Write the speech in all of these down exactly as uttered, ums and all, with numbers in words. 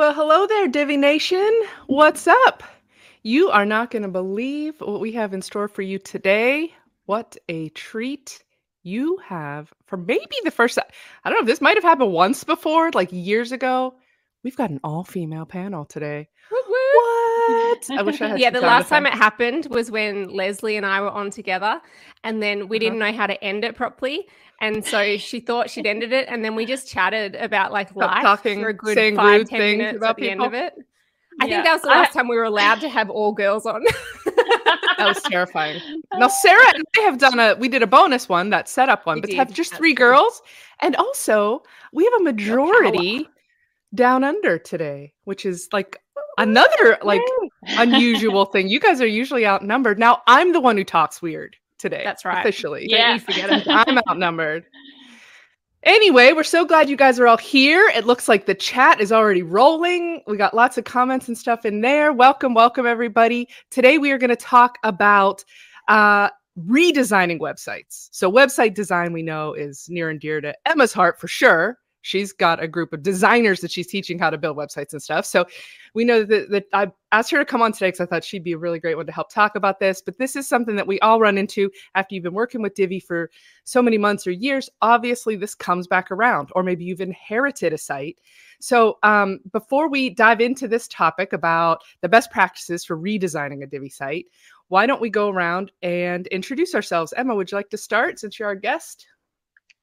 Well, hello there, Divi Nation. What's up? You are not going to believe what we have in store for you today. What a treat you have for maybe the first time. I don't know if this might have happened once before, like years ago. We've got an all-female panel today. What? I wish I had. Yeah, the last time it happened was when Leslie and I were on together, and then we uh-huh. didn't know how to end it properly. And so she thought she'd ended it, and then we just chatted about like life talking, for a good five, ten minutes about at the people. End of it. I yeah. think that was the last I... time we were allowed to have all girls on. That was terrifying. Now, Sarah and I have done a, we did a bonus one, that setup one, we but did. To have just three girls. And also, we have a majority down under today, which is like another like unusual thing. You guys are usually outnumbered. Now, I'm the one who talks weird today. That's right. Officially. Yeah. Don't you forget it. I'm outnumbered. Anyway, we're so glad you guys are all here. It looks like the chat is already rolling. We got lots of comments and stuff in there. Welcome, welcome, everybody. Today, we are going to talk about uh, redesigning websites. So website design, we know, is near and dear to Emma's heart for sure. She's got a group of designers that she's teaching how to build websites and stuff. So we know that, that I asked her to come on today because I thought she'd be a really great one to help talk about this. But this is something that we all run into after you've been working with Divi for so many months or years. Obviously, this comes back around, or maybe you've inherited a site. So um, before we dive into this topic about the best practices for redesigning a Divi site, why don't we go around and introduce ourselves? Emma, would you like to start since you're our guest?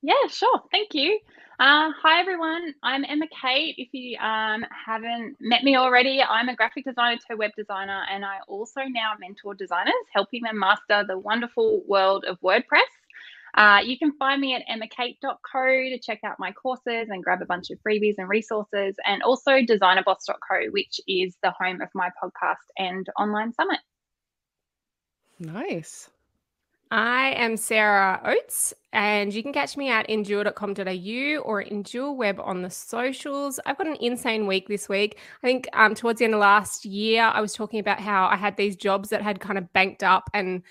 Yeah, sure. Thank you. Uh, hi, everyone. I'm Emma Kate. If you um, haven't met me already, I'm a graphic designer to web designer, and I also now mentor designers, helping them master the wonderful world of WordPress. Uh, you can find me at emma kate dot co to check out my courses and grab a bunch of freebies and resources, and also designer boss dot co, which is the home of my podcast and online summit. Nice. I am Sarah Oates, and you can catch me at endure dot com dot a u or Endure Web on the socials. I've got an insane week this week. I think um, towards the end of last year, I was talking about how I had these jobs that had kind of banked up and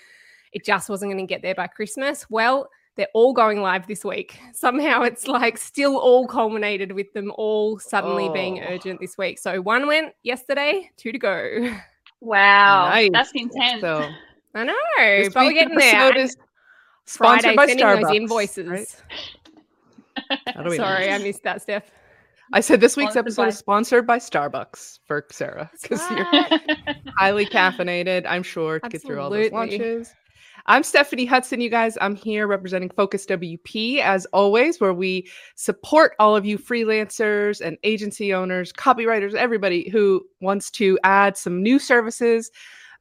it just wasn't going to get there by Christmas. Well, they're all going live this week. Somehow it's like still all culminated with them all suddenly oh. being urgent this week. So one went yesterday, two to go. Wow. Nice. That's intense. So- I know, this but we're getting there. Is sponsored Friday, by sending Starbucks, those invoices. Right? Sorry, I missed that, Steph. I said this week's sponsored episode by... is sponsored by Starbucks for Sarah because right. you're highly caffeinated, I'm sure, to Absolutely. Get through all those launches. I'm Stephanie Hudson, you guys. I'm here representing Focus W P, as always, where we support all of you freelancers and agency owners, copywriters, everybody who wants to add some new services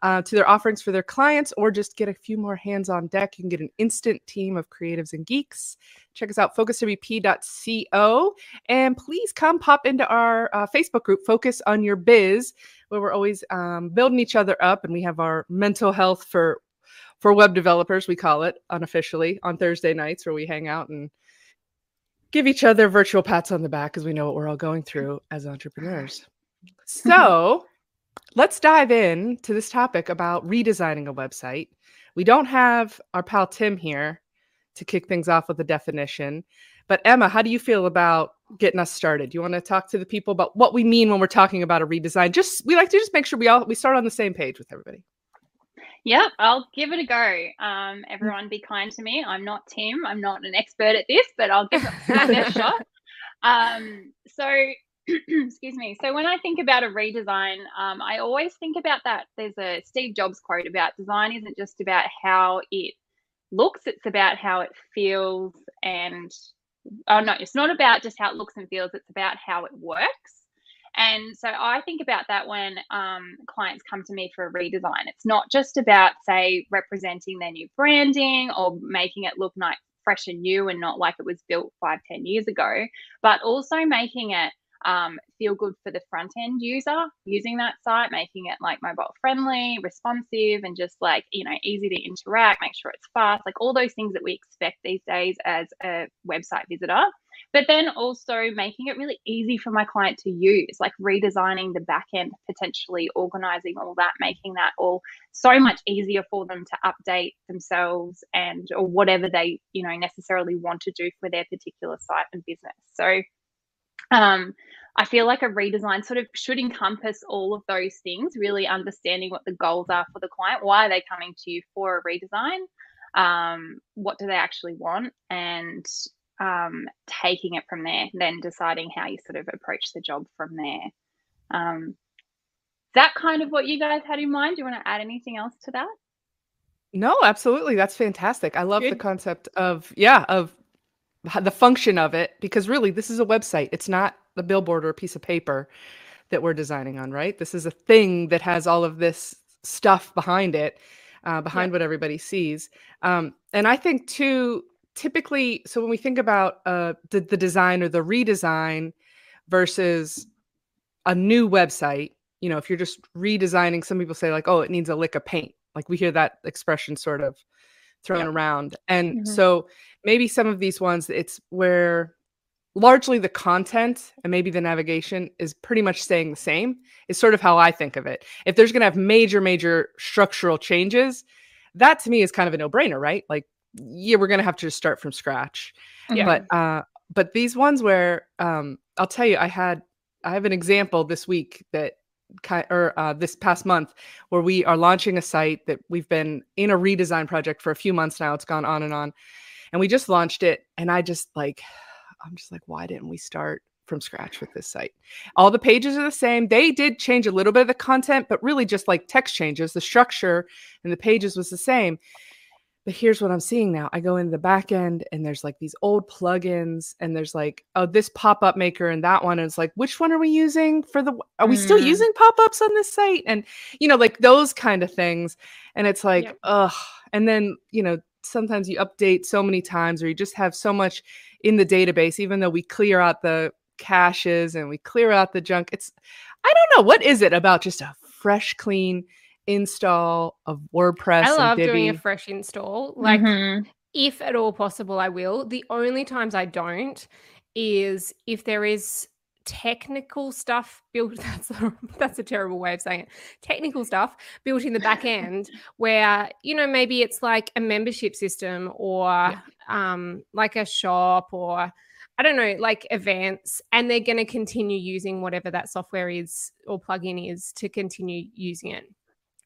Uh, to their offerings for their clients, or just get a few more hands on deck. You can get an instant team of creatives and geeks. Check us out, focus w p dot c o. And please come pop into our uh, Facebook group, Focus on Your Biz, where we're always um, building each other up. And we have our mental health for, for web developers, we call it unofficially, on Thursday nights, where we hang out and give each other virtual pats on the back because we know what we're all going through as entrepreneurs. So... let's dive in to this topic about redesigning a website. We don't have our pal Tim here to kick things off with a definition, but Emma, how do you feel about getting us started? Do you want to talk to the people about what we mean when we're talking about a redesign? Just we like to just make sure we all we start on the same page with everybody. Yeah, I'll give it a go. Um, everyone, be kind to me. I'm not Tim. I'm not an expert at this, but I'll give it my best shot. Um, so. Excuse me. So when I think about a redesign, um, I always think about that. There's a Steve Jobs quote about design isn't just about how it looks. It's about how it feels and, oh no, it's not about just how it looks and feels. It's about how it works. And so I think about that when um, clients come to me for a redesign. It's not just about, say, representing their new branding or making it look nice, fresh and new and not like it was built five, ten years ago, but also making it Um, feel good for the front end user using that site, making it like mobile friendly, responsive, and just like, you know, easy to interact, make sure it's fast, like all those things that we expect these days as a website visitor. But then also making it really easy for my client to use, like redesigning the back end, potentially organizing all that, making that all so much easier for them to update themselves and or whatever they, you know, necessarily want to do for their particular site and business. So Um, I feel like a redesign sort of should encompass all of those things, really understanding what the goals are for the client. Why are they coming to you for a redesign? Um, what do they actually want? And um, taking it from there, then deciding how you sort of approach the job from there. Um, is that kind of what you guys had in mind? Do you want to add anything else to that? No, absolutely. That's fantastic. I love Good. the concept of, yeah, of the function of it, because really this is a website. It's not the billboard or a piece of paper that we're designing on, right? This is a thing that has all of this stuff behind it, uh, behind yeah. what everybody sees. Um, and I think too, typically, so when we think about uh, the, the design or the redesign versus a new website, you know, if you're just redesigning, some people say like, oh, it needs a lick of paint. Like we hear that expression sort of thrown yeah. around. And mm-hmm. so maybe some of these ones, it's where largely the content and maybe the navigation is pretty much staying the same, is sort of how I think of it. If there's going to have major, major structural changes, that to me is kind of a no-brainer, right? Like, yeah, we're going to have to just start from scratch. Yeah. But, uh, but these ones where, um, I'll tell you, I had, I have an example this week that, or uh, this past month, where we are launching a site that we've been in a redesign project for a few months now. It's gone on and on. And we just launched it. And I just like... I'm just like, why didn't we start from scratch with this site? All the pages are the same. They did change a little bit of the content, but really just like text changes, the structure and the pages was the same. But here's what I'm seeing now. I go into the back end and there's like these old plugins and there's like, oh, this pop-up maker and that one. And it's like, which one are we using for the, are we mm. still using pop-ups on this site? And, you know, like those kind of things. And it's like, yep. ugh. And then, you know, sometimes you update so many times or you just have so much in the database, even though we clear out the caches and we clear out the junk. It's, I don't know. What is it about just a fresh, clean install of WordPress? I love and Divi. Doing a fresh install. Like mm-hmm. if at all possible, I will. The only times I don't is if there is technical stuff built. That's a, that's a terrible way of saying it. Technical stuff built in the back end where, you know, maybe it's like a membership system or yeah. um, like a shop or I don't know, like events, and they're going to continue using whatever that software is or plugin is to continue using it.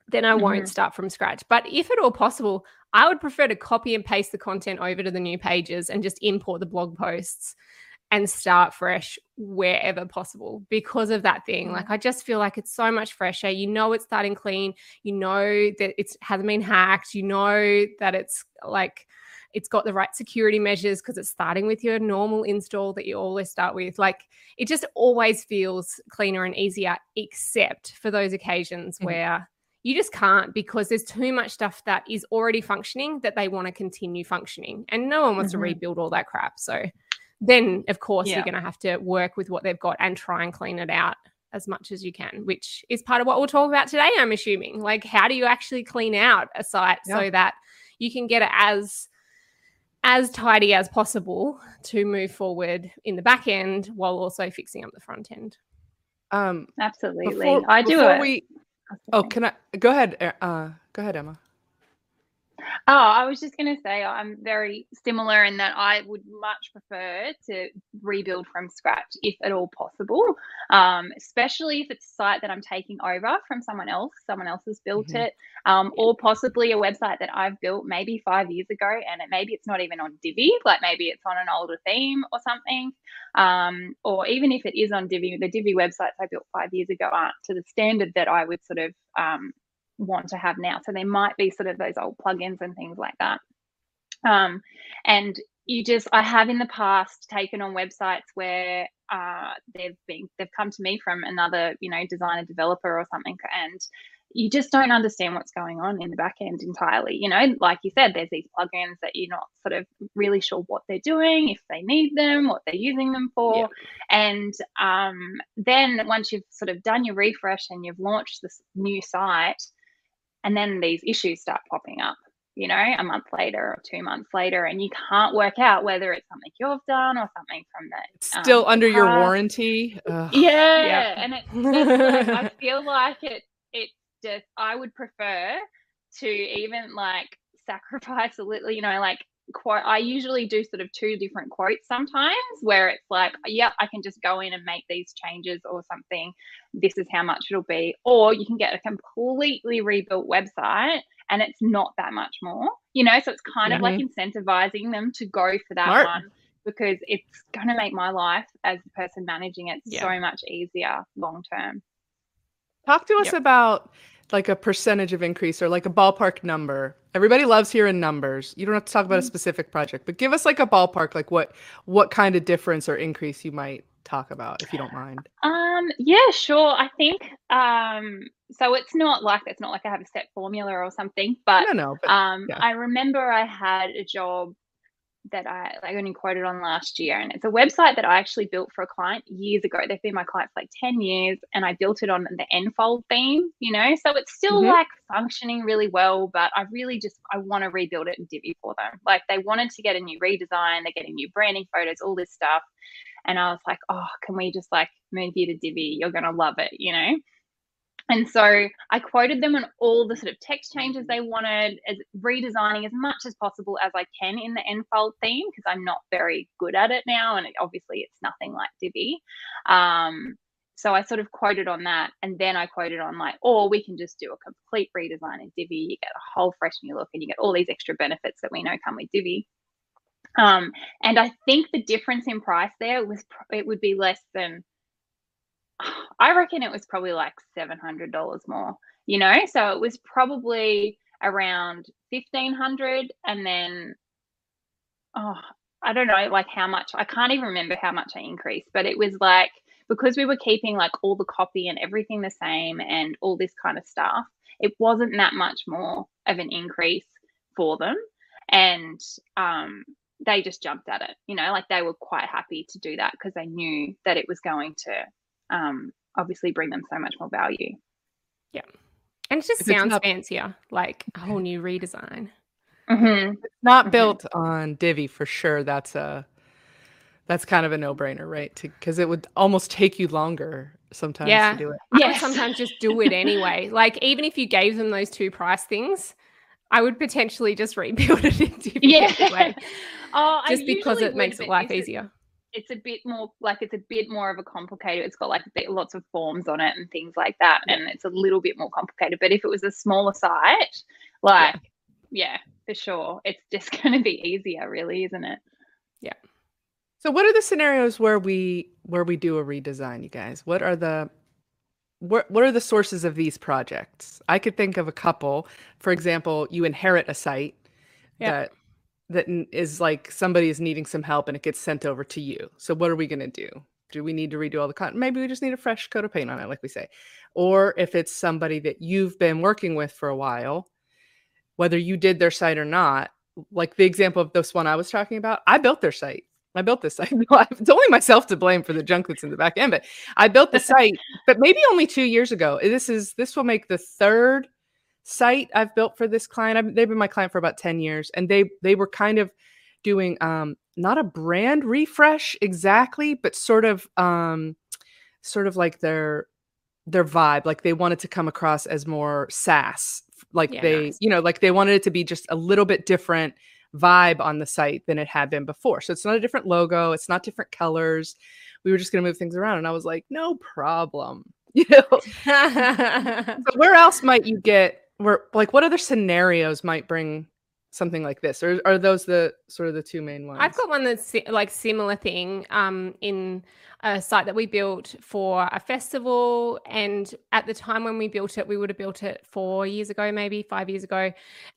Then I won't mm-hmm. start from scratch. But if at all possible, I would prefer to copy and paste the content over to the new pages and just import the blog posts and start fresh wherever possible because of that thing. Like I just feel like it's so much fresher. You know it's starting clean. You know that it hasn't been hacked. You know that it's like it's got the right security measures because it's starting with your normal install that you always start with. Like it just always feels cleaner and easier except for those occasions mm-hmm. where you just can't because there's too much stuff that is already functioning that they want to continue functioning. And no one wants mm-hmm. to rebuild all that crap. So then, of course, yeah. you're going to have to work with what they've got and try and clean it out as much as you can, which is part of what we'll talk about today, I'm assuming. Like, how do you actually clean out a site yeah. so that you can get it as as tidy as possible to move forward in the back end while also fixing up the front end? Um, Absolutely. Before, I do it. We... Oh, can I? Go ahead. Uh, go ahead, Emma. Oh, I was just going to say I'm very similar in that I would much prefer to rebuild from scratch if at all possible, um, especially if it's a site that I'm taking over from someone else. Someone else has built mm-hmm. it um, or possibly a website that I've built maybe five years ago and it, maybe it's not even on Divi, like maybe it's on an older theme or something. Um, or even if it is on Divi, the Divi websites I built five years ago aren't to the standard that I would sort of um, – want to have now. So there might be sort of those old plugins and things like that. Um, and you just, I have in the past taken on websites where uh, they've been, they've come to me from another, you know, designer developer or something. And you just don't understand what's going on in the back end entirely. You know, like you said, there's these plugins that you're not sort of really sure what they're doing, if they need them, what they're using them for. Yeah. And um, then once you've sort of done your refresh and you've launched this new site, and then these issues start popping up, you know, a month later or two months later, and you can't work out whether it's something you've done or something from that. Um, Still under past. your warranty. Ugh. Yeah. yeah. And it, it's like, I feel like it, it just, I would prefer to even like sacrifice a little, you know, like quote, I usually do sort of two different quotes sometimes where it's like, yep, I can just go in and make these changes or something. This is how much it'll be. Or you can get a completely rebuilt website and it's not that much more, you know, so it's kind mm-hmm. of like incentivizing them to go for that Smart. one, because it's going to make my life as the person managing it yeah. so much easier long term. Talk to us yep. about like a percentage of increase or like a ballpark number. Everybody loves hearing numbers. You don't have to talk about a specific project, but give us like a ballpark, like what what kind of difference or increase you might talk about, if you don't mind. Um, yeah, sure. I think um, so. It's not like it's not like I have a set formula or something, but, no, no, but um, yeah. I remember I had a job that I like only quoted on last year, and it's a website that I actually built for a client years ago. They've been my client for like ten years, and I built it on the Enfold theme, you know, so it's still mm-hmm. like functioning really well, but I really just I want to rebuild it in Divi for them. Like they wanted to get a new redesign, they're getting new branding photos, all this stuff, and I was like, oh, can we just like move you to Divi, you're gonna love it, you know. And so I quoted them on all the sort of text changes they wanted, as redesigning as much as possible as I can in the Enfold theme, because I'm not very good at it now. And it, obviously it's nothing like Divi. Um, so I sort of quoted on that. And then I quoted on like, or we can just do a complete redesign in Divi. You get a whole fresh new look and you get all these extra benefits that we know come with Divi. Um, and I think the difference in price there was, it would be less than, I reckon it was probably like seven hundred dollars more, you know, so it was probably around fifteen hundred dollars. And then, oh, I don't know, like how much, I can't even remember how much I increased, but it was like, because we were keeping like all the copy and everything the same and all this kind of stuff, it wasn't that much more of an increase for them. And, um, they just jumped at it, you know, like they were quite happy to do that because they knew that it was going to Um, obviously bring them so much more value. Yeah. And it just sounds not, fancier, like a whole new redesign. Mm-hmm. It's not mm-hmm. built on Divi for sure. That's a, that's kind of a no-brainer, right? To, cause it would almost take you longer sometimes yeah. to do it. Yeah. I would sometimes just do it anyway. Like even if you gave them those two price things, I would potentially just rebuild it in Divi yeah. anyway. Oh, just I because it makes it life easier. It's a bit more like it's a bit more of a complicated, it's got like a bit, lots of forms on it and things like that. Yeah. And it's a little bit more complicated, but if it was a smaller site, like, yeah, yeah for sure. It's just going to be easier really, isn't it? Yeah. So what are the scenarios where we, where we do a redesign, you guys? What are the, what, what are the sources of these projects? I could think of a couple. For example, you inherit a site yeah. that that is like somebody is needing some help and it gets sent over to you. So what are we going to do? Do we need to redo all the content? Maybe we just need a fresh coat of paint on it, like we say. Or if it's somebody that you've been working with for a while, whether you did their site or not, like the example of this one I was talking about, I built their site. I built this site. It's only myself to blame for the junk that's in the back end, but I built the site, but maybe only two years ago. This is, this will make the third site I've built for this client. I've, they've been my client for about ten years, and they they were kind of doing um not a brand refresh exactly, but sort of um sort of like their their vibe, like they wanted to come across as more SaaS, like yeah, they nice. you know, like they wanted it to be just a little bit different vibe on the site than it had been before. So it's not a different logo, it's not different colors. We were just going to move things around, and I was like, no problem, you know. So where else might you get, We're, like what other scenarios might bring something like this? Or are those the sort of the two main ones? I've got one that's like similar thing um, in a site that we built for a festival. And at the time when we built it, we would have built it four years ago, maybe five years ago.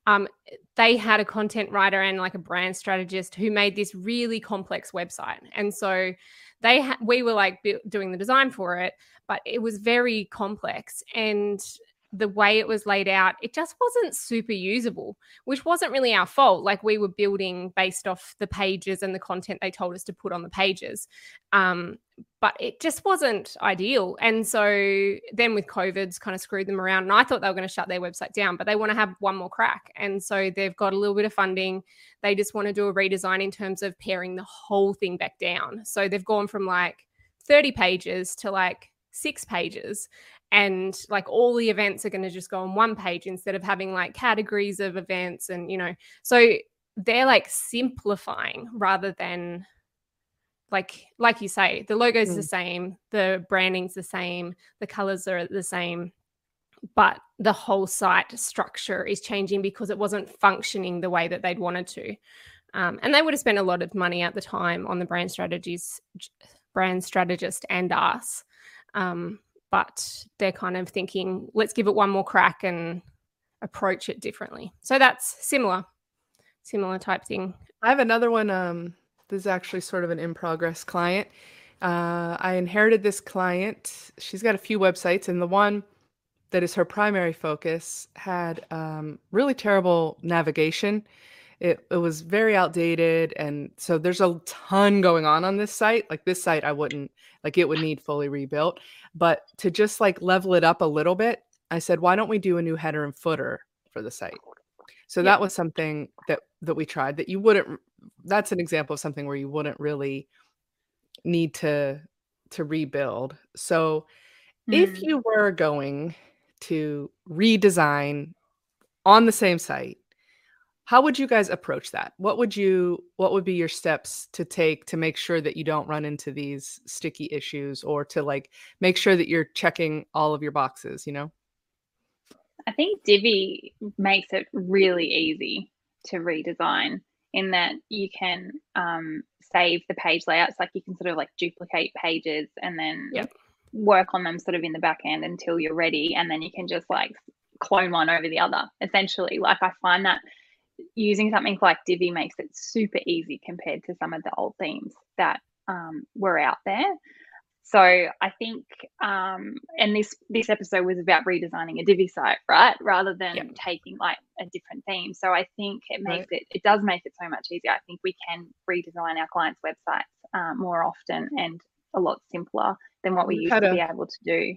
Um, they had a content writer and like a brand strategist who made this really complex website. And so they ha- we were like bu- doing the design for it, but it was very complex. And the way it was laid out, it just wasn't super usable, which wasn't really our fault. Like we were building based off the pages and the content they told us to put on the pages. Um, but it just wasn't ideal. And so then with COVID's kind of screwed them around, and I thought they were going to shut their website down, but they want to have one more crack. And so they've got a little bit of funding. They just want to do a redesign in terms of paring the whole thing back down. So they've gone from like thirty pages to like six pages. And like all the events are going to just go on one page instead of having like categories of events and, you know, so they're like simplifying rather than like, like you say, the logo's mm. the same, the branding's the same, the colors are the same, but the whole site structure is changing because it wasn't functioning the way that they'd wanted to. Um, and they would have spent a lot of money at the time on the brand strategies, brand strategist and us. Um, but they're kind of thinking, let's give it one more crack and approach it differently. So that's similar, similar type thing. I have another one. Um, this is actually sort of an in-progress client. Uh, I inherited this client. She's got a few websites, and the one that is her primary focus had um, really terrible navigation. It, it was very outdated. And so there's a ton going on on this site. Like this site, I wouldn't, like it would need fully rebuilt. But to just like level it up a little bit, I said, why don't we do a new header and footer for the site? So yeah. that was something that, that we tried that you wouldn't, that's an example of something where you wouldn't really need to, to rebuild. So mm. if you were going to redesign on the same site, how would you guys approach that? What would you, what would be your steps to take to make sure that you don't run into these sticky issues, or to like make sure that you're checking all of your boxes, you know? I think Divi makes it really easy to redesign in that you can um, save the page layouts. Like you can sort of like duplicate pages and then yep. work on them sort of in the back end until you're ready. And then you can just like clone one over the other, essentially. Like I find that using something like Divi makes it super easy compared to some of the old themes that um, were out there. So I think, um, and this this episode was about redesigning a Divi site, right? Rather than yep. taking like a different theme. So I think it makes right. it, it does make it so much easier. I think we can redesign our clients' websites um, more often and a lot simpler than what we we've used to a, be able to do.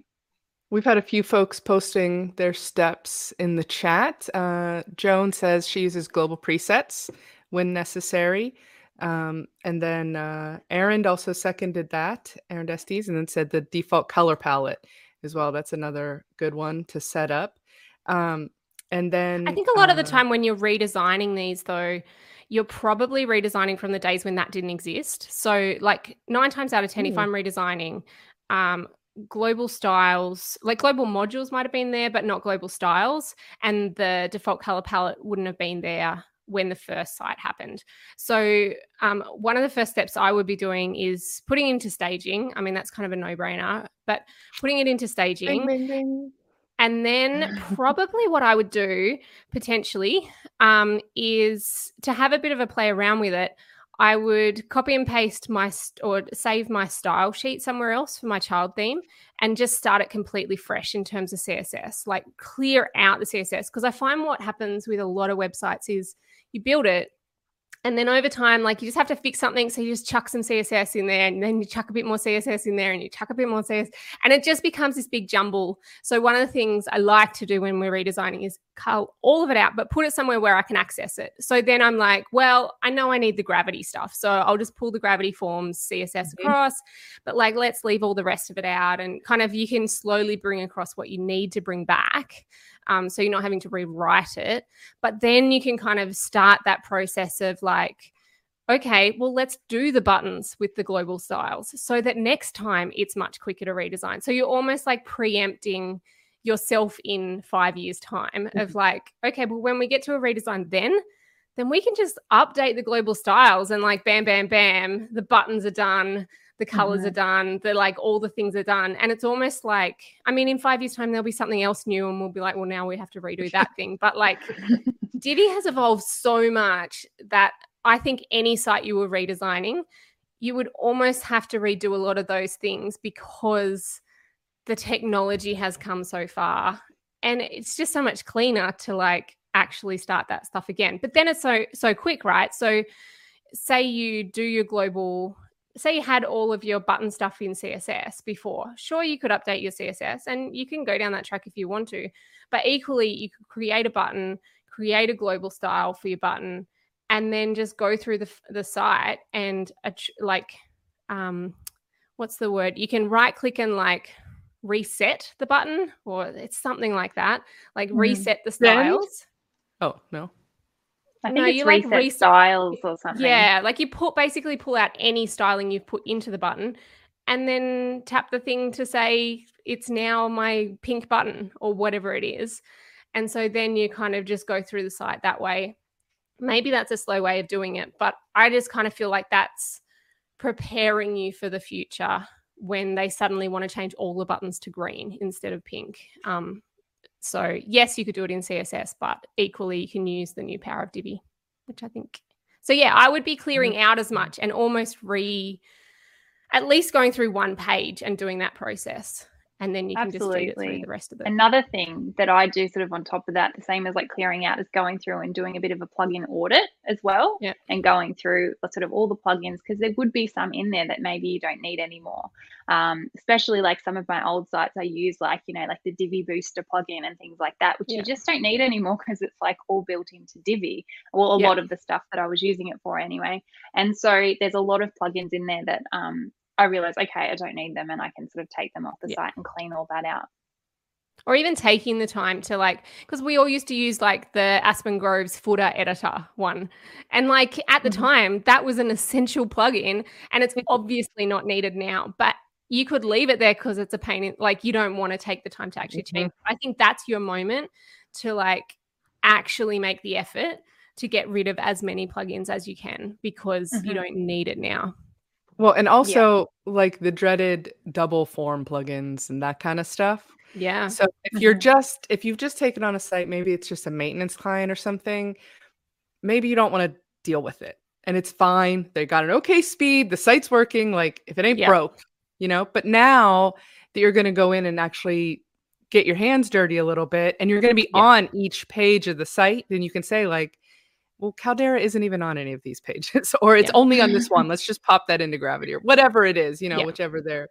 We've had a few folks posting their steps in the chat. Uh, Joan says she uses global presets when necessary. Um, and then uh, Erin also seconded that, Erin Estes, and then said the default color palette as well. That's another good one to set up. Um, and then I think a lot uh, of the time when you're redesigning these, though, you're probably redesigning from the days when that didn't exist. So like nine times out of ten, ooh. If I'm redesigning, um, global styles, like global modules might have been there, but not global styles. And the default color palette wouldn't have been there when the first site happened. So um, one of the first steps I would be doing is putting into staging. I mean, that's kind of a no-brainer, but putting it into staging. Ding, ding, ding. And then probably what I would do potentially um, is to have a bit of a play around with it. I would copy and paste my st- or save my style sheet somewhere else for my child theme and just start it completely fresh in terms of C S S, like clear out the C S S. Because I find what happens with a lot of websites is you build it and then over time, like you just have to fix something. So you just chuck some C S S in there and then you chuck a bit more C S S in there and you chuck a bit more C S S and it just becomes this big jumble. So one of the things I like to do when we're redesigning is cull all of it out, but put it somewhere where I can access it. So then I'm like, well, I know I need the gravity stuff. So I'll just pull the gravity forms C S S mm-hmm. across, but like, let's leave all the rest of it out. And kind of, you can slowly bring across what you need to bring back. Um, so you're not having to rewrite it, but then you can kind of start that process of like, okay, well, let's do the buttons with the global styles so that next time it's much quicker to redesign. So you're almost like preempting yourself in five years time mm-hmm. of like, okay, well, when we get to a redesign then, then we can just update the global styles and like, bam, bam, bam, the buttons are done. The colors mm-hmm. are done. The like all the things are done. And it's almost like, I mean, in five years time, there'll be something else new and we'll be like, well, now we have to redo that thing. But like Divi has evolved so much that I think any site you were redesigning, you would almost have to redo a lot of those things because the technology has come so far. And it's just so much cleaner to like actually start that stuff again. But then it's so, so quick, right? So say you do your global... Say you had all of your button stuff in C S S before. Sure, you could update your C S S and you can go down that track if you want to. But equally, you could create a button, create a global style for your button, and then just go through the the site and like, um, what's the word? You can right click and like reset the button, or it's something like that. Like mm. reset the styles. Send? Oh, no. I think no, it's you reset like re- styles or something. Yeah, like you put basically pull out any styling you've put into the button and then tap the thing to say it's now my pink button or whatever it is. And so then you kind of just go through the site that way. Maybe that's a slow way of doing it, but I just kind of feel like that's preparing you for the future when they suddenly want to change all the buttons to green instead of pink. Um, so yes, you could do it in C S S, but equally you can use the new power of Divi, which I think. So yeah, I would be clearing out as much and almost re, at least going through one page and doing that process. And then you can Absolutely. Just feed it through the rest of it. Another thing that I do sort of on top of that, the same as like clearing out, is going through and doing a bit of a plugin audit as well, yeah. and going through sort of all the plugins, because there would be some in there that maybe you don't need anymore. Um, especially like some of my old sites I use, like, you know, like the Divi Booster plugin and things like that, which yeah. you just don't need anymore because it's like all built into Divi, well, a yeah. lot of the stuff that I was using it for anyway. And so there's a lot of plugins in there that um, I realize, okay, I don't need them, and I can sort of take them off the yeah. site and clean all that out. Or even taking the time to like, because we all used to use like the Aspen Groves footer editor one. And like at the mm-hmm. time, that was an essential plugin and it's obviously not needed now, but you could leave it there because it's a pain in, like you don't want to take the time to actually mm-hmm. change. I think that's your moment to like actually make the effort to get rid of as many plugins as you can because mm-hmm. you don't need it now. Well, and also yeah. like the dreaded double form plugins and that kind of stuff. Yeah. So if you're just, if you've just taken on a site, maybe it's just a maintenance client or something, maybe you don't want to deal with it and it's fine. They got an okay speed. The site's working. Like if it ain't yeah. broke, you know, but now that you're going to go in and actually get your hands dirty a little bit and you're going to be yeah. on each page of the site, then you can say like, well, Caldera isn't even on any of these pages, or it's yeah. only on this one. Let's just pop that into Gravity or whatever it is, you know, yeah. whichever they're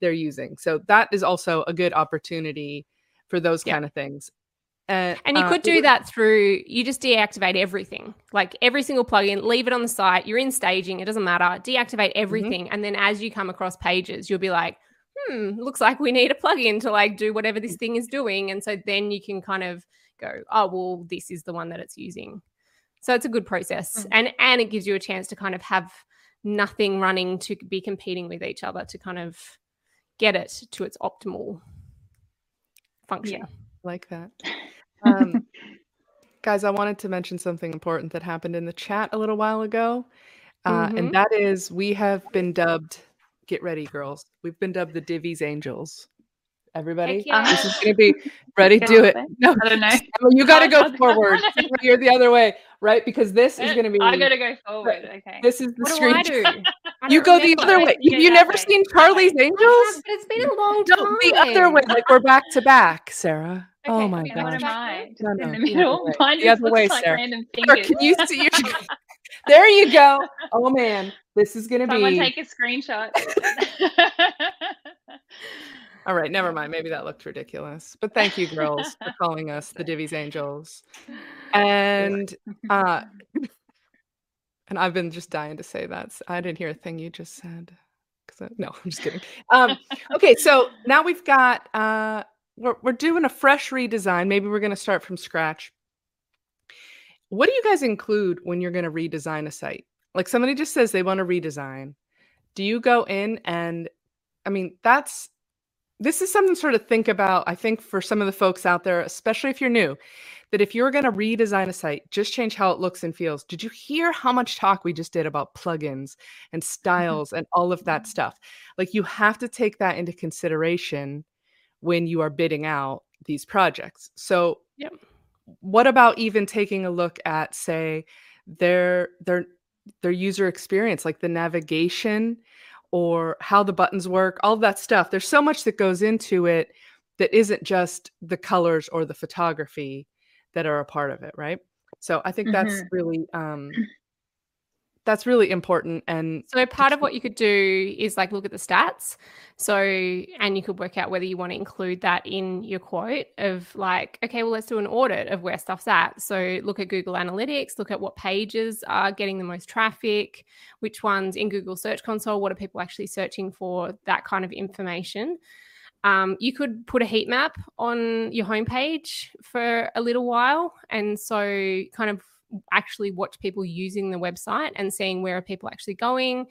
they're using. So that is also a good opportunity for those yeah. kind of things. Uh, and you uh, could do that through, you just deactivate everything, like every single plugin, leave it on the site. You're in staging. It doesn't matter. Deactivate everything. Mm-hmm. And then as you come across pages, you'll be like, hmm, looks like we need a plugin to like do whatever this thing is doing. And so then you can kind of go, oh, well, this is the one that it's using. So it's a good process mm-hmm. and, and it gives you a chance to kind of have nothing running to be competing with each other to kind of get it to its optimal function. Yeah, like that. Um, guys, I wanted to mention something important that happened in the chat a little while ago. Uh, mm-hmm. And that is we have been dubbed, get ready, girls. We've been dubbed the Divi's Angels. Everybody, yeah. this is going to be ready. Do it. No, I don't know. You got to go forward. You're the other way, right? Because this is going to be. I got to go forward. Okay. This is the what screen. Do I do? I you go the other way. You, you never way. Seen Charlie's Angels? But it's been a long time. No, the other way. Like we're back to back, Sarah. Okay, oh my god. No, no, in the middle. The other way, the other way like Sarah. Sarah. Can you see? Your... there you go. Oh man, this is going to be. Someone take a screenshot. All right, never mind. Maybe that looked ridiculous. But thank you, girls, for calling us the Divi's Angels. And uh, and I've been just dying to say that. So I didn't hear a thing you just said. I, no, I'm just kidding. Um, okay, so now we've got, uh, we're we're doing a fresh redesign. Maybe we're going to start from scratch. What do you guys include when you're going to redesign a site? Like somebody just says they want to redesign. Do you go in and, I mean, that's, this is something to sort of think about, I think, for some of the folks out there, especially if you're new, that if you're going to redesign a site, just change how it looks and feels. Did you hear how much talk we just did about plugins and styles mm-hmm. and all of that stuff? Like you have to take that into consideration when you are bidding out these projects. So yep. what about even taking a look at, say, their their their user experience, like the navigation or how the buttons work, all that stuff. There's so much that goes into it that isn't just the colors or the photography that are a part of it, right? So I think mm-hmm. that's really um, that's really important. And so part of what you could do is like look at the stats. So, and you could work out whether you want to include that in your quote of like, okay, well, let's do an audit of where stuff's at. So look at Google Analytics, look at what pages are getting the most traffic, which ones in Google Search Console, what are people actually searching for, that kind of information. Um, you could put a heat map on your homepage for a little while. And so kind of actually watch people using the website and seeing where are people actually going.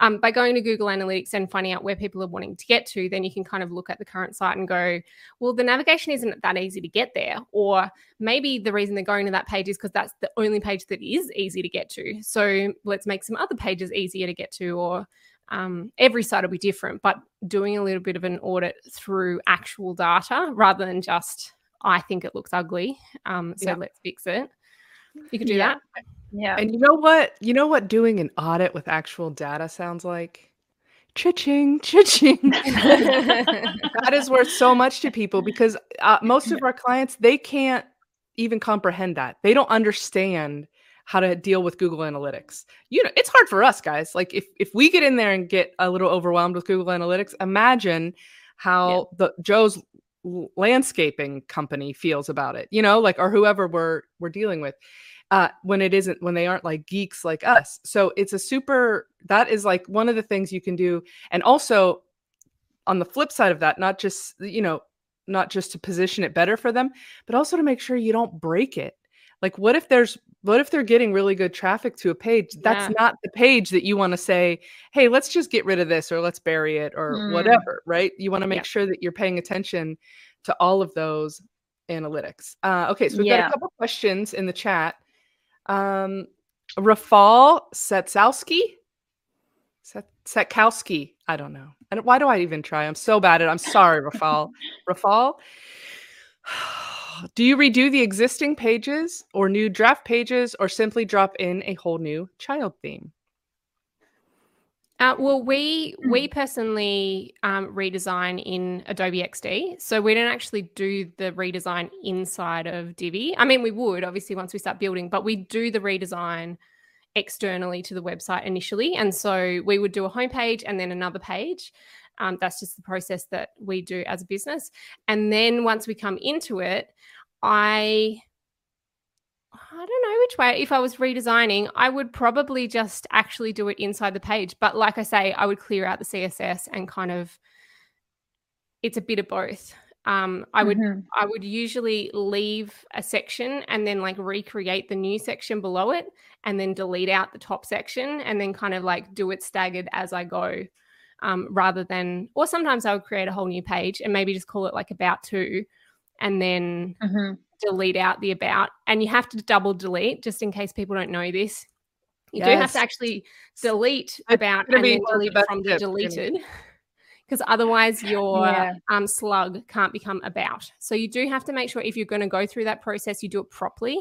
Um, by going to Google Analytics and finding out where people are wanting to get to, then you can kind of look at the current site and go, well, the navigation isn't that easy to get there. Or maybe the reason they're going to that page is because that's the only page that is easy to get to. So let's make some other pages easier to get to. Or um, every site will be different, but doing a little bit of an audit through actual data rather than just, I think it looks ugly, um, so yeah. let's fix it. You can do yeah. that. Yeah. And you know what? You know what doing an audit with actual data sounds like? Cha-ching, cha-ching. That is worth so much to people because uh, most of our clients, they can't even comprehend that. They don't understand how to deal with Google Analytics. You know, it's hard for us, guys. Like if, if we get in there and get a little overwhelmed with Google Analytics, imagine how yeah. the Joe's landscaping company feels about it, you know, like, or whoever we're, we're dealing with, uh, when it isn't, when they aren't like geeks like us. So it's a super, that is like one of the things you can do. And also on the flip side of that, not just, you know, not just to position it better for them, but also to make sure you don't break it. Like what if there's, what if they're getting really good traffic to a page? That's yeah. not the page that you want to say, hey, let's just get rid of this or let's bury it or mm. whatever, right? You want to make yeah. sure that you're paying attention to all of those analytics. Uh, okay, so we've yeah. got a couple questions in the chat. Um, Rafal Setkowski? Set Setkowski, I don't know. I don't, why do I even try? I'm so bad at it. I'm sorry, Rafal. Rafal? Do you redo the existing pages or new draft pages or simply drop in a whole new child theme? Uh, well, we we personally um, redesign in Adobe X D. So we don't actually do the redesign inside of Divi. I mean, we would obviously once we start building, but we do the redesign externally to the website initially. And so we would do a homepage and then another page. Um, that's just the process that we do as a business. And then once we come into it, I, I don't know which way, if I was redesigning, I would probably just actually do it inside the page. But like I say, I would clear out the C S S and kind of, it's a bit of both. Um, I would, mm-hmm. I would usually leave a section and then like recreate the new section below it and then delete out the top section and then kind of like do it staggered as I go. Um, rather than, or sometimes I would create a whole new page and maybe just call it like about to and then mm-hmm. delete out the about. And you have to double delete just in case people don't know this. You yes. do have to actually delete about and then delete the from the deleted because otherwise your yeah. um, slug can't become about. So you do have to make sure if you're going to go through that process, you do it properly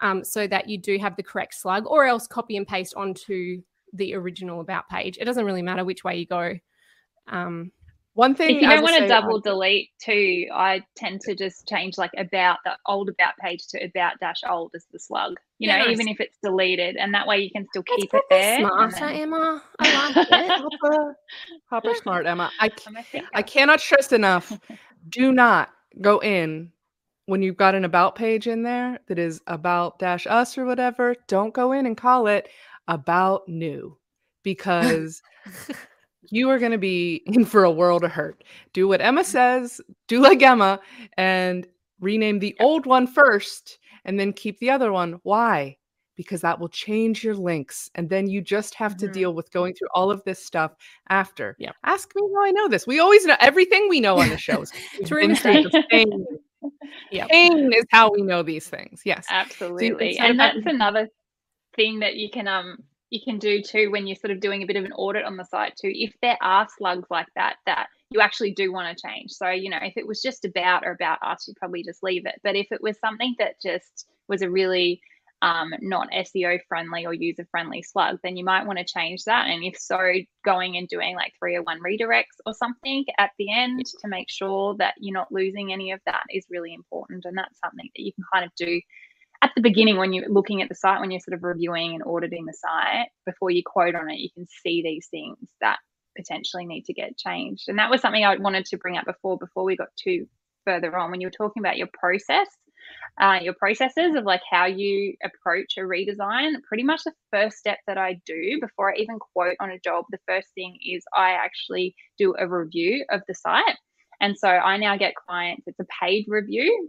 um, so that you do have the correct slug or else copy and paste onto the original about page. It doesn't really matter which way you go. Um, one thing if you don't want to double delete too, I tend to just change like about the old about page to about dash old as the slug, you know, even if it's deleted, and that way you can still keep it there. Smarter, Emma. I like it. Proper smart, Emma. I, I cannot stress enough. Do not go in when you've got an about page in there that is about dash us or whatever. Don't go in and call it about new because you are going to be in for a world of hurt. Do what Emma says, do like Emma, and rename the old one first and then keep the other one. Why? Because that will change your links. And then you just have mm-hmm. to deal with going through all of this stuff after. Yep. Ask me how I know this. We always know everything we know on the show. True mistake. Pain. Yep. Pain is how we know these things. Yes. Absolutely. So and that's another thing that you can um you can do too when you're sort of doing a bit of an audit on the site too, if there are slugs like that that you actually do want to change. So you know, if it was just about or about us, you'd probably just leave it. But if it was something that just was a really um not S E O friendly or user friendly slug, then you might want to change that. And if so, going and doing like three oh one redirects or something at the end to make sure that you're not losing any of that is really important. And that's something that you can kind of do at the beginning when you're looking at the site, when you're sort of reviewing and auditing the site, before you quote on it, you can see these things that potentially need to get changed. And that was something I wanted to bring up before, before we got too further on, when you were talking about your process, uh, your processes of like how you approach a redesign. Pretty much the first step that I do before I even quote on a job, the first thing is I actually do a review of the site. And so I now get clients, it's a paid review.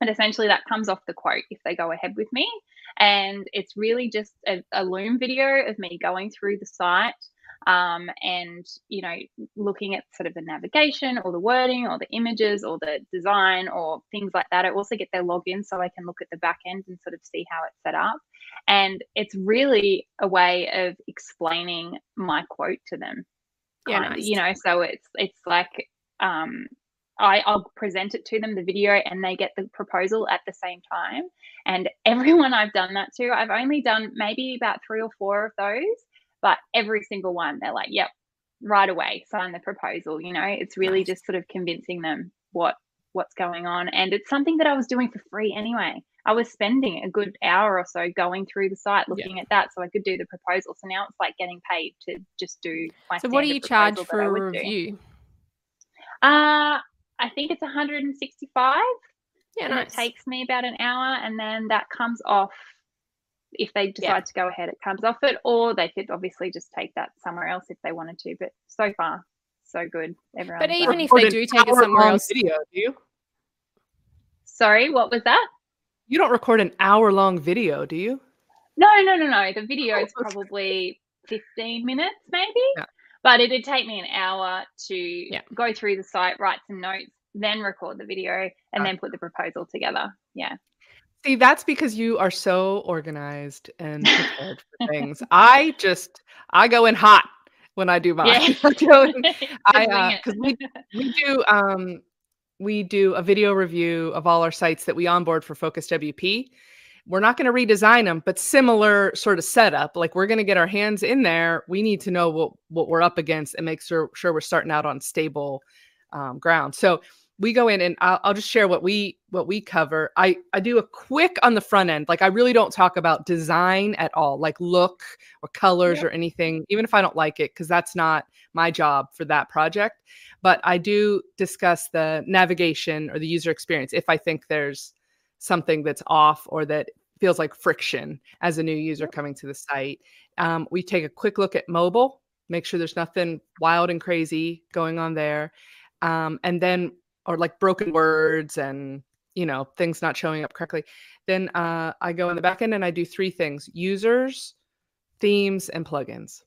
But essentially that comes off the quote if they go ahead with me. And it's really just a, a Loom video of me going through the site um, and, you know, looking at sort of the navigation or the wording or the images or the design or things like that. I also get their login so I can look at the back end and sort of see how it's set up. And it's really a way of explaining my quote to them. Yeah, um, nice. You know, so it's, it's like, um, I, I'll present it to them, the video, and they get the proposal at the same time. And everyone I've done that to, I've only done maybe about three or four of those, but every single one, they're like, yep, right away, sign the proposal. You know, it's really just sort of convincing them what what's going on. And it's something that I was doing for free anyway. I was spending a good hour or so going through the site, looking yeah. at that so I could do the proposal. So now it's like getting paid to just do my So what do you charge for a review? Do. Uh, I think it's one hundred sixty-five. Yeah, and nice. It takes me about an hour, and then that comes off. If they decide yeah. to go ahead, it comes off it, or they could obviously just take that somewhere else if they wanted to. But so far, so good. Everyone. But even if they do take it somewhere else, video, do you? Sorry, what was that? You don't record an hour-long video, do you? No, no, no, no. The video is probably fifteen minutes, maybe. Yeah. But it did take me an hour to yeah. go through the site, write some notes, then record the video, and yeah. then put the proposal together. Yeah. See, that's because you are so organized and prepared for things. I just, I go in hot when I do mine. Yeah. I, because uh, we, we do, um, we do a video review of all our sites that we onboard for Focus W P. We're not going to redesign them, but similar sort of setup. Like, we're going to get our hands in there. We need to know what, what we're up against and make sure, sure we're starting out on stable um, ground. So we go in, and I'll, I'll just share what we what we cover. I, I do a quick on the front end. Like, I really don't talk about design at all, like look or colors yep. or anything, even if I don't like it, because that's not my job for that project. But I do discuss the navigation or the user experience if I think there's something that's off or that feels like friction as a new user coming to the site. Um, we take a quick look at mobile, make sure there's nothing wild and crazy going on there. Um, and then, or like broken words and, you know, things not showing up correctly. Then uh, I go in the back end and I do three things: users, themes, and plugins.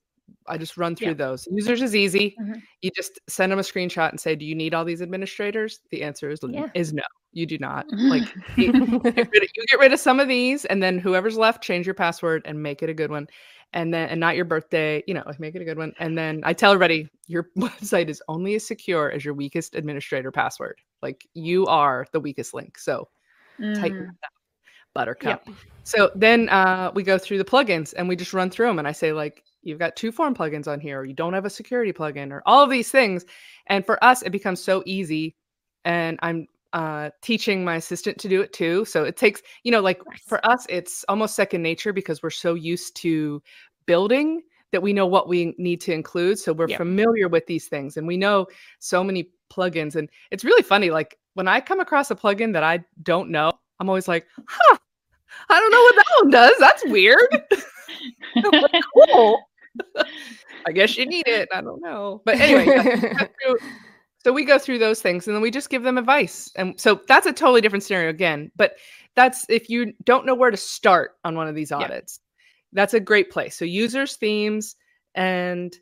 I just run through yeah. those. Users is easy. Mm-hmm. You just send them a screenshot and say, do you need all these administrators? The answer is, yeah. is no, you do not. Like, you, you, get rid of, you get rid of some of these, and then whoever's left, change your password and make it a good one. And then, and not your birthday, you know, like, make it a good one. And then I tell everybody, your website is only as secure as your weakest administrator password. Like, you are the weakest link. So mm. tighten that up, buttercup. Yep. So then uh, we go through the plugins and we just run through them. And I say, like, you've got two form plugins on here, or you don't have a security plugin, or all of these things. And for us, it becomes so easy. And I'm uh, teaching my assistant to do it too. So it takes, you know, like for us, it's almost second nature because we're so used to building that we know what we need to include. So we're yep. familiar with these things, and we know so many plugins. And it's really funny. Like, when I come across a plugin that I don't know, I'm always like, huh, I don't know what that one does. That's weird. Like, cool. I guess you need it. I don't know. But anyway, so we go through those things, and then we just give them advice. And so that's a totally different scenario again. But that's if you don't know where to start on one of these audits, yeah. that's a great place. So users, themes, and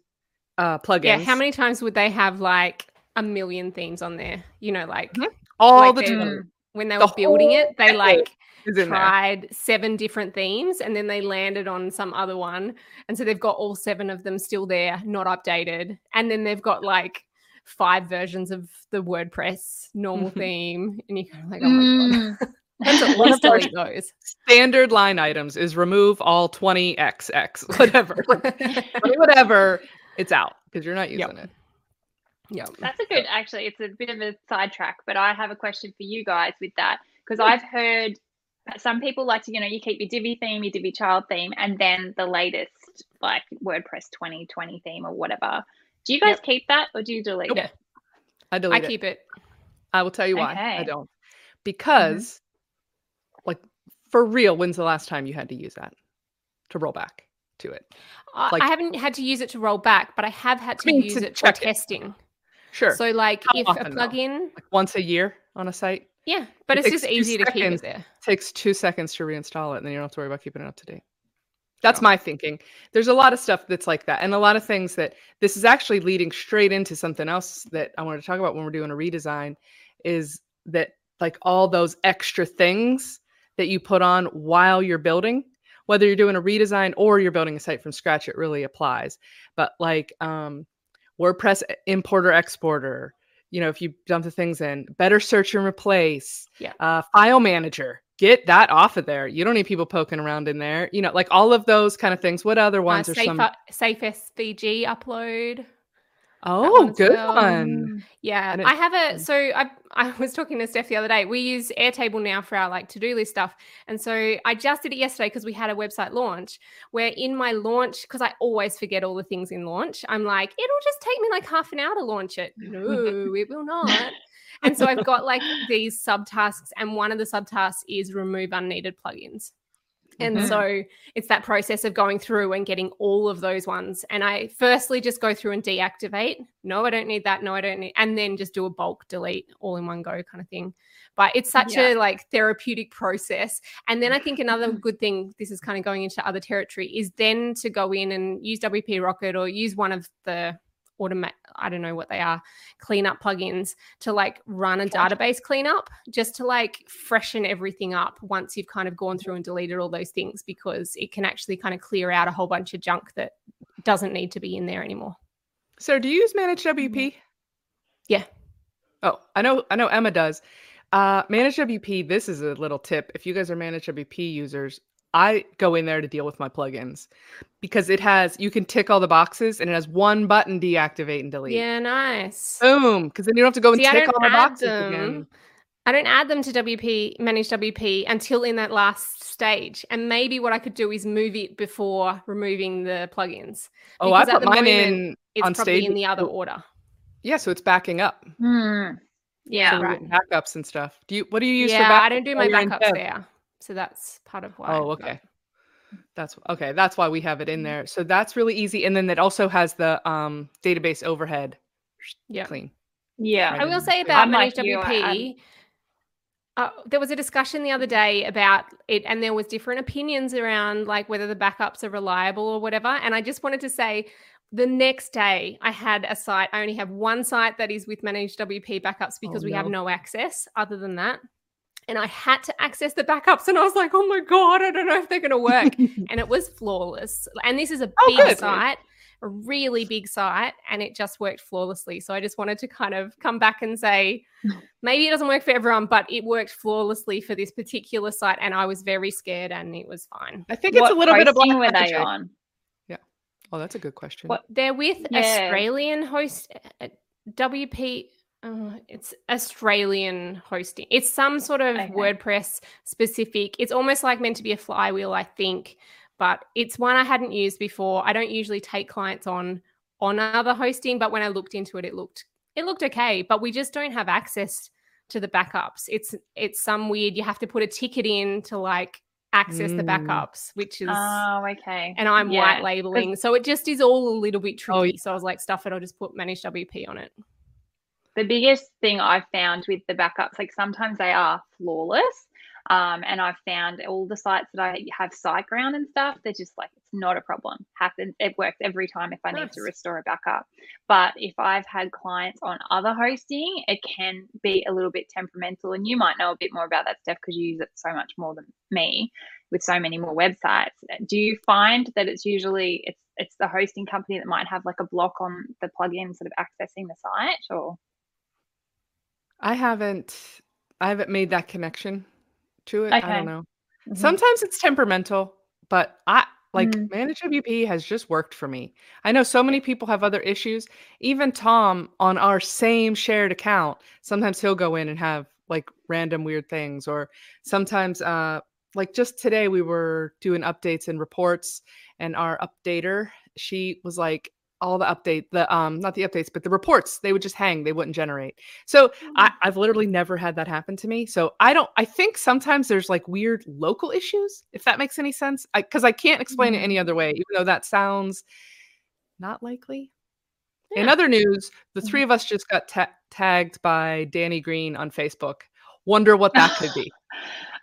uh, plugins. Yeah. How many times would they have like a million themes on there? You know, like mm-hmm. all like the time. When they the were building it, they like tried there. seven different themes, and then they landed on some other one. And so they've got all seven of them still there, not updated. And then they've got like five versions of the WordPress normal mm-hmm. theme. And you're kind of like, oh my God. That's one of those. Standard line items is remove all twenty X X, whatever. Whatever, it's out because you're not using yep. it. Yeah, that's a good, actually, it's a bit of a sidetrack, but I have a question for you guys with that, because I've heard some people like to, you know, you keep your Divi theme, your Divi child theme, and then the latest, like WordPress twenty twenty theme or whatever. Do you guys yep. keep that, or do you delete nope. it? I delete it. I keep it. it. I will tell you why okay. I don't. Because, mm-hmm. like, for real, when's the last time you had to use that to roll back to it? Like, I haven't had to use it to roll back, but I have had to I mean, use to it for testing. It. Sure. So like How if a plugin, like once a year on a site, Yeah, but it it's just easy to keep it there. It takes two seconds to reinstall it, and then you don't have to worry about keeping it up to date. That's my thinking. There's a lot of stuff that's like that, and a lot of things that this is actually leading straight into something else that I wanted to talk about when we're doing a redesign, is that like all those extra things that you put on while you're building, whether you're doing a redesign or you're building a site from scratch, it really applies. But like um, WordPress importer exporter, you know, if you dump the things in, better search and replace, yeah. uh, file manager. Get that off of there. You don't need people poking around in there. You know, like all of those kind of things. What other ones uh, are safe, some? Safe S V G upload. Oh, good well. one. Yeah, I, I have a, so I I was talking to Steph the other day. We use Airtable now for our like to-do list stuff. And so I just did it yesterday because we had a website launch where in my launch, because I always forget all the things in launch, I'm like, it'll just take me like half an hour to launch it. No, it will not. And so I've got like these subtasks, and one of the subtasks is remove unneeded plugins. And mm-hmm. so it's that process of going through and getting all of those ones. And I firstly just go through and deactivate. No, I don't need that. No, I don't need. And then just do a bulk delete all in one go kind of thing. But it's such yeah. a like therapeutic process. And then I think another good thing, this is kind of going into other territory, is then to go in and use W P Rocket or use one of the automate, I don't know what they are, cleanup plugins to like run a database cleanup just to like freshen everything up once you've kind of gone through and deleted all those things, because it can actually kind of clear out a whole bunch of junk that doesn't need to be in there anymore. So do you use Manage W P? Yeah. Oh, I know, I know Emma does. Uh, Manage W P, this is a little tip. If you guys are Manage W P users, I go in there to deal with my plugins because it has, you can tick all the boxes and it has one button, deactivate and delete. Yeah, nice. Boom. Because then you don't have to go and See, tick all the boxes them. again. I don't add them to W P, Manage W P until in that last stage. And maybe what I could do is move it before removing the plugins. Oh, I put mine moment, in it's on probably stage. in the other order. Yeah, so it's backing up. Mm. Yeah. So right. Backups and stuff. Do you? What do you use yeah, for backups? Yeah, I don't do my backups there. So that's part of why. Oh, okay. That's okay. That's why we have it in there. So that's really easy. And then it also has the um, database overhead. Yeah. Clean. Yeah. Right I will in. say about Manage W P, uh, there was a discussion the other day about it, and there was different opinions around like whether the backups are reliable or whatever. And I just wanted to say, the next day I had a site. I only have one site that is with Manage W P backups because oh, we no. have no access other than that. And I had to access the backups, and I was like, oh my God, I don't know if they're going to work. And it was flawless. And this is a oh, big good. site, a really big site, and it just worked flawlessly. So I just wanted to kind of come back and say, maybe it doesn't work for everyone, but it worked flawlessly for this particular site. And I was very scared, and it was fine. I think it's what a little bit of black were they on? Yeah. Oh, that's a good question. What, they're with yeah. Australian host uh, W P. Uh, it's Australian hosting. It's some sort of okay. WordPress specific. It's almost like meant to be a flywheel, I think, but it's one I hadn't used before. I don't usually take clients on on other hosting, but when I looked into it, it looked it looked okay. But we just don't have access to the backups. It's it's some weird. You have to put a ticket in to like access mm. the backups, which is oh okay. And I'm yeah. white labeling, so it just is all a little bit tricky. Oh, yeah. So I was like, stuff it. I'll just put Manage W P on it. The biggest thing I've found with the backups, like sometimes they are flawless, um, and I've found all the sites that I have SiteGround and stuff, they're just like, it's not a problem. Happens, it works every time if I nice. need to restore a backup. But if I've had clients on other hosting, it can be a little bit temperamental, and you might know a bit more about that, Steph, because you use it so much more than me with so many more websites. Do you find that it's usually it's it's the hosting company that might have like a block on the plugin sort of accessing the site, or? I haven't, I haven't made that connection to it. Okay. I don't know. Mm-hmm. Sometimes it's temperamental, but I like mm-hmm. Manage W P has just worked for me. I know so many people have other issues. Even Tom on our same shared account, sometimes he'll go in and have like random weird things, or sometimes uh, like just today we were doing updates and reports, and our updater, she was like, all the update, the um, not the updates, but the reports, they would just hang. They wouldn't generate. So mm-hmm. I, I've literally never had that happen to me. So I don't, I think sometimes there's like weird local issues, if that makes any sense. I, Cause I can't explain mm-hmm. it any other way, even though that sounds not likely. Yeah. In other news, the three of us just got ta- tagged by Danny Green on Facebook. Wonder what that could be.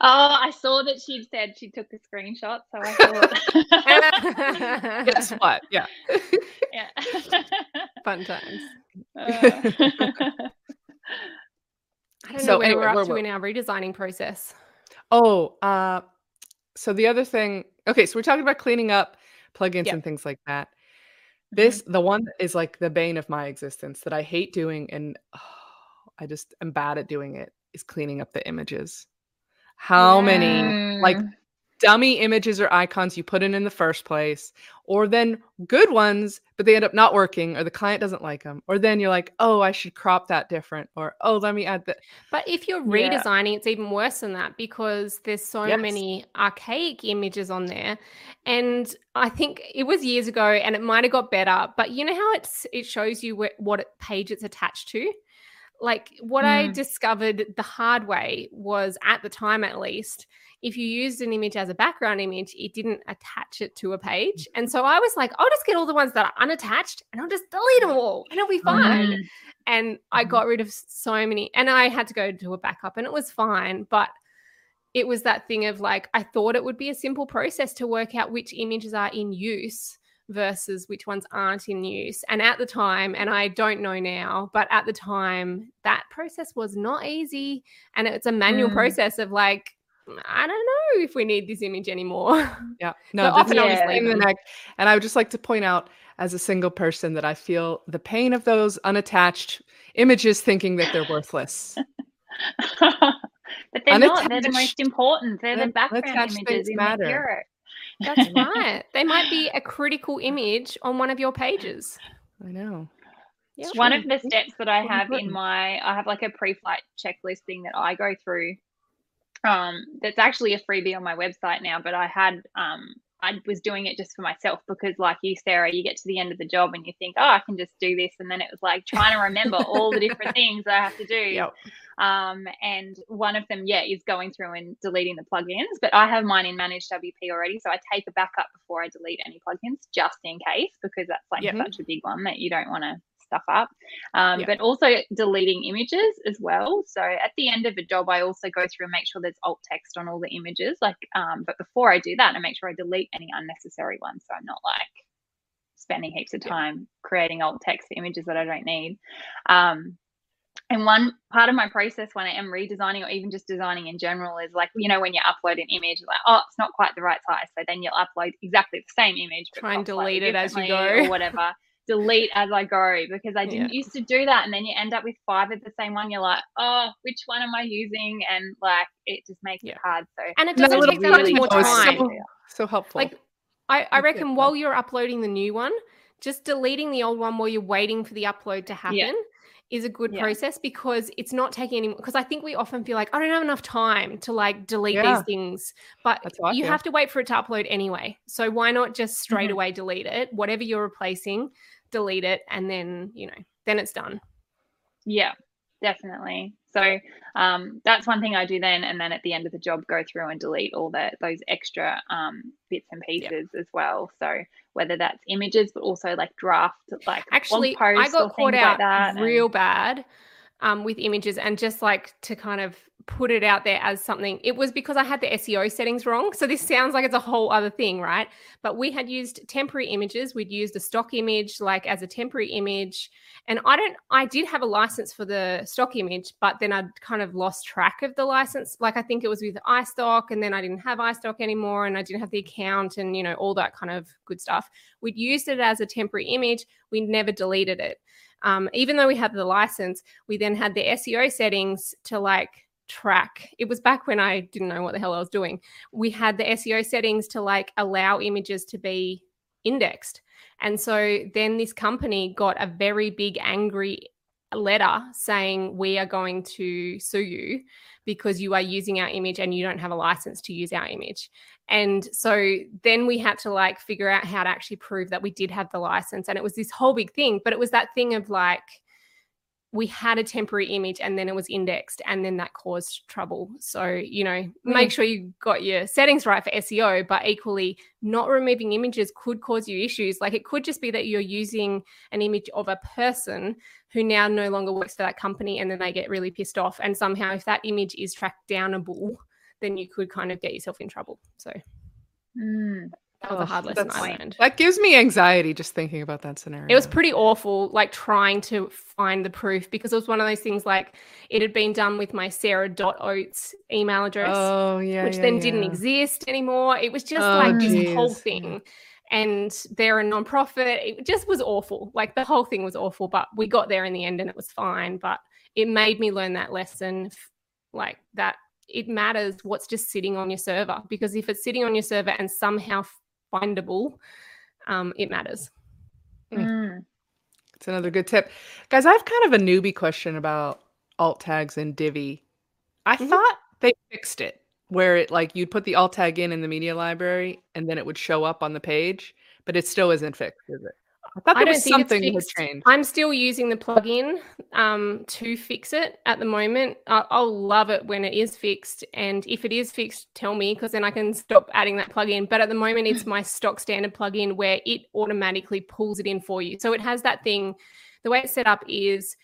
Oh, I saw that she said she took the screenshot, so I thought. Guess what? Yeah. Yeah. Fun times. Uh. I don't so know where anyway, we're up we're, to we're, in our redesigning process. Oh, uh, so the other thing. Okay, so we're talking about cleaning up plugins yep. and things like that. This, the one that is like the bane of my existence that I hate doing, and oh, I just am bad at doing it, is cleaning up the images. How yeah. many like dummy images or icons you put in in the first place, or then good ones, but they end up not working, or the client doesn't like them, or then you're like, oh, I should crop that different, or oh, let me add that. But if you're redesigning, yeah. it's even worse than that, because there's so yes. many archaic images on there. And I think it was years ago, and it might have got better, but you know how it's it shows you wh- what page it's attached to? Like what mm. I discovered the hard way was, at the time at least, if you used an image as a background image, it didn't attach it to a page. And so I was like, I'll just get all the ones that are unattached and I'll just delete them all and it'll be fine. Mm. And I got rid of so many, and I had to go do a backup, and it was fine. But it was that thing of like, I thought it would be a simple process to work out which images are in use versus which ones aren't in use. And at the time, and I don't know now, but at the time that process was not easy. And it's a manual mm. process of like, I don't know if we need this image anymore. Yeah. No, so often yeah. I was in the neck. And I would just like to point out, as a single person, that I feel the pain of those unattached images, thinking that they're worthless. But they're not. They're the most important. They're the background images in the hero. That's right. They might be a critical image on one of your pages. I know. Yep. One of the steps that I have in my, I have like a pre-flight checklist thing that I go through. Um, that's actually a freebie on my website now, but I had, um, I was doing it just for myself, because like you, Sarah, you get to the end of the job and you think, oh, I can just do this. And then it was like trying to remember all the different things that I have to do. Yep. Um, and one of them, yeah, is going through and deleting the plugins, but I have mine in Managed W P already. So I take a backup before I delete any plugins, just in case, because that's like mm-hmm. such a big one that you don't want to stuff up. Um, yeah. But also deleting images as well. So at the end of a job, I also go through and make sure there's alt text on all the images. Like, um, but before I do that, I make sure I delete any unnecessary ones. So I'm not like spending heaps of time yeah. creating alt text for images that I don't need. Um, and one part of my process when I am redesigning, or even just designing in general, is like, you know, when you upload an image, like, oh, it's not quite the right size. So then you'll upload exactly the same image. Try and delete it as you go. Or whatever. Delete as I go, because I didn't yeah. used to do that. And then you end up with five of the same one. You're like, oh, which one am I using? And like, it just makes yeah. it hard. So and it doesn't take that much more time. So, so helpful. Like, I, I reckon while you're uploading the new one, just deleting the old one while you're waiting for the upload to happen yeah. is a good yeah. process, because it's not taking any, because I think we often feel like, I don't have enough time to like delete yeah. these things, but you have to wait for it to upload anyway. So why not just straight mm-hmm. away delete it, whatever you're replacing, delete it, and then, you know, then it's done. Yeah, definitely. So um, that's one thing I do then. And then at the end of the job, go through and delete all the, those extra um, bits and pieces yep. as well. So whether that's images, but also like draft, like actually, blog posts I got caught out like that real and... bad um, with images. And just like to kind of put it out there as something, it was because I had the S E O settings wrong. So this sounds like it's a whole other thing, right? But we had used temporary images. We'd used a stock image like as a temporary image. And I don't, I did have a license for the stock image, but then I'd kind of lost track of the license. Like I think it was with iStock, and then I didn't have iStock anymore, and I didn't have the account, and you know, all that kind of good stuff. We'd used it as a temporary image. We never deleted it. Um, even though we had the license, we then had the S E O settings to like, track. It was back when I didn't know what the hell I was doing. We had the S E O settings to like allow images to be indexed. And so then this company got a very big angry letter saying, we are going to sue you because you are using our image and you don't have a license to use our image. And so then we had to like figure out how to actually prove that we did have the license. And it was this whole big thing, but it was that thing of like, we had a temporary image and then it was indexed and then that caused trouble. So, you know, mm. make sure you got your settings right for S E O, but equally not removing images could cause you issues. Like, it could just be that you're using an image of a person who now no longer works for that company, and then they get really pissed off. And somehow if that image is tracked downable, then you could kind of get yourself in trouble. So mm. that was oh, a hard lesson I learned. That gives me anxiety just thinking about that scenario. It was pretty awful, like trying to find the proof, because it was one of those things like it had been done with my Sarah Oates email address, oh, yeah, which yeah, then yeah. didn't exist anymore. It was just oh, like geez. this whole thing. And they're a nonprofit. It just was awful. Like, the whole thing was awful, but we got there in the end and it was fine. But it made me learn that lesson, like that it matters what's just sitting on your server, because if it's sitting on your server and somehow findable, um, it matters. Mm. It's another good tip. Guys, I have kind of a newbie question about alt tags in Divi. I mm-hmm. thought they fixed it where it, like, you'd put the alt tag in in the media library and then it would show up on the page, but it still isn't fixed, is it? I thought there I don't was think something it's fixed. Had changed. I'm still using the plugin um, to fix it at the moment. I'll, I'll love it when it is fixed. And if it is fixed, tell me, because then I can stop adding that plugin. But at the moment, it's my stock standard plugin where it automatically pulls it in for you. So it has that thing. The way it's set up is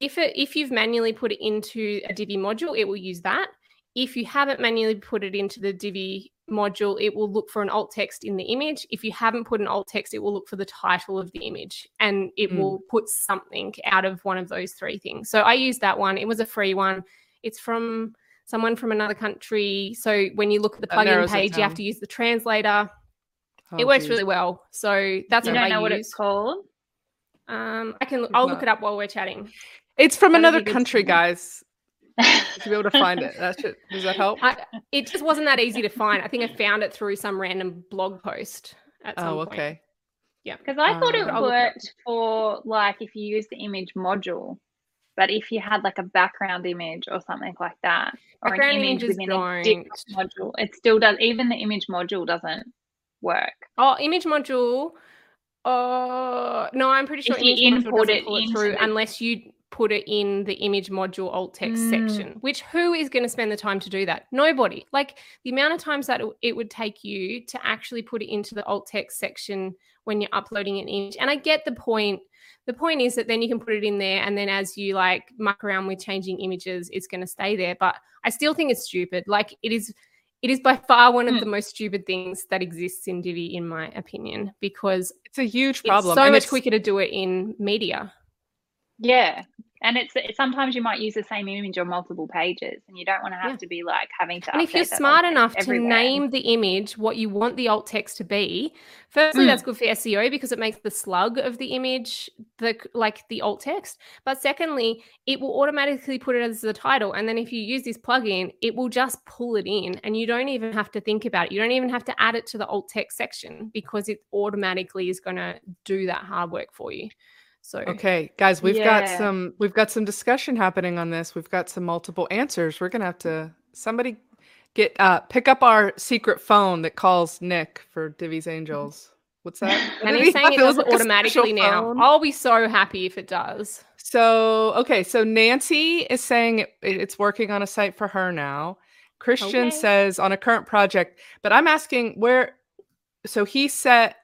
if it, if you've manually put it into a Divi module, it will use that. If you haven't manually put it into the Divi module, it will look for an alt text in the image. If you haven't put an alt text, it will look for the title of the image, and it mm. will put something out of one of those three things. So I used that one. It was a free one. It's from someone from another country. So when you look at the plugin page, you have to use the translator. Oh, it works geez. really well. So that's you what I You don't know use. What it's called? Um, I can. Look, I'll no. look it up while we're chatting. It's from That'd another country, thing. guys. To be able to find it. That should, does that help? I, it just wasn't that easy to find. I think I found it through some random blog post at some oh, okay. point. Yeah. Because I thought um, it I'll worked for, like, if you use the image module, but if you had, like, a background image or something like that, or background an image within don't. a different module, it still does. Even the image module doesn't work. Oh, image module. Uh, no, I'm pretty sure if image you import module doesn't pull it, it through the- unless you... put it in the image module alt text mm. section, which who is going to spend the time to do that? Nobody. Like, the amount of times that it would take you to actually put it into the alt text section when you're uploading an image. And I get the point. The point is that then you can put it in there, and then as you, like, muck around with changing images, it's going to stay there. But I still think it's stupid. Like, it is It is by far one of the most stupid things that exists in Divi, in my opinion, because it's a huge problem. It's so and much it's... quicker to do it in media. Yeah. And it's, it's sometimes you might use the same image on multiple pages, and you don't want to have yeah. to be like having to. And if you're smart enough everywhere. to name the image what you want the alt text to be, firstly, mm. that's good for S E O because it makes the slug of the image the like the alt text. But secondly, it will automatically put it as the title. And then if you use this plugin, it will just pull it in, and you don't even have to think about it. You don't even have to add it to the alt text section because it automatically is going to do that hard work for you. So, okay, guys, we've yeah. got some we've got some discussion happening on this. We've got some multiple answers. We're gonna have to somebody get uh, pick up our secret phone that calls Nick for Divi's Angels. What's that? And he's saying it does it automatically now. Phone. I'll be so happy if it does. So okay, so Nancy is saying it, it's working on a site for her now. Christian okay. says on a current project, but I'm asking where. So he set.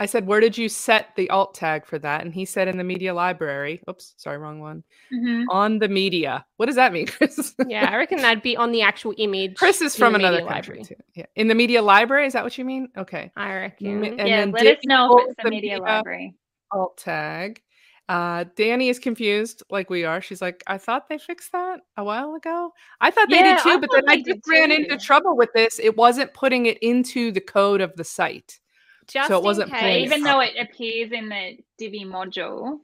I said, where did you set the alt tag for that? And he said in the media library. Oops, sorry, wrong one. Mm-hmm. On the media. What does that mean, Chris? Yeah, I reckon that'd be on the actual image. Chris is from another country too. Yeah. In the media library, is that what you mean? Okay. I reckon. And yeah, let us know if it's the media library. Alt tag. Uh, Danny is confused like we are. She's like, I thought they fixed that a while ago. I thought they yeah, did too, but then I just ran into trouble with this. It wasn't putting it into the code of the site. Just so it wasn't in case, even though it appears in the Divi module,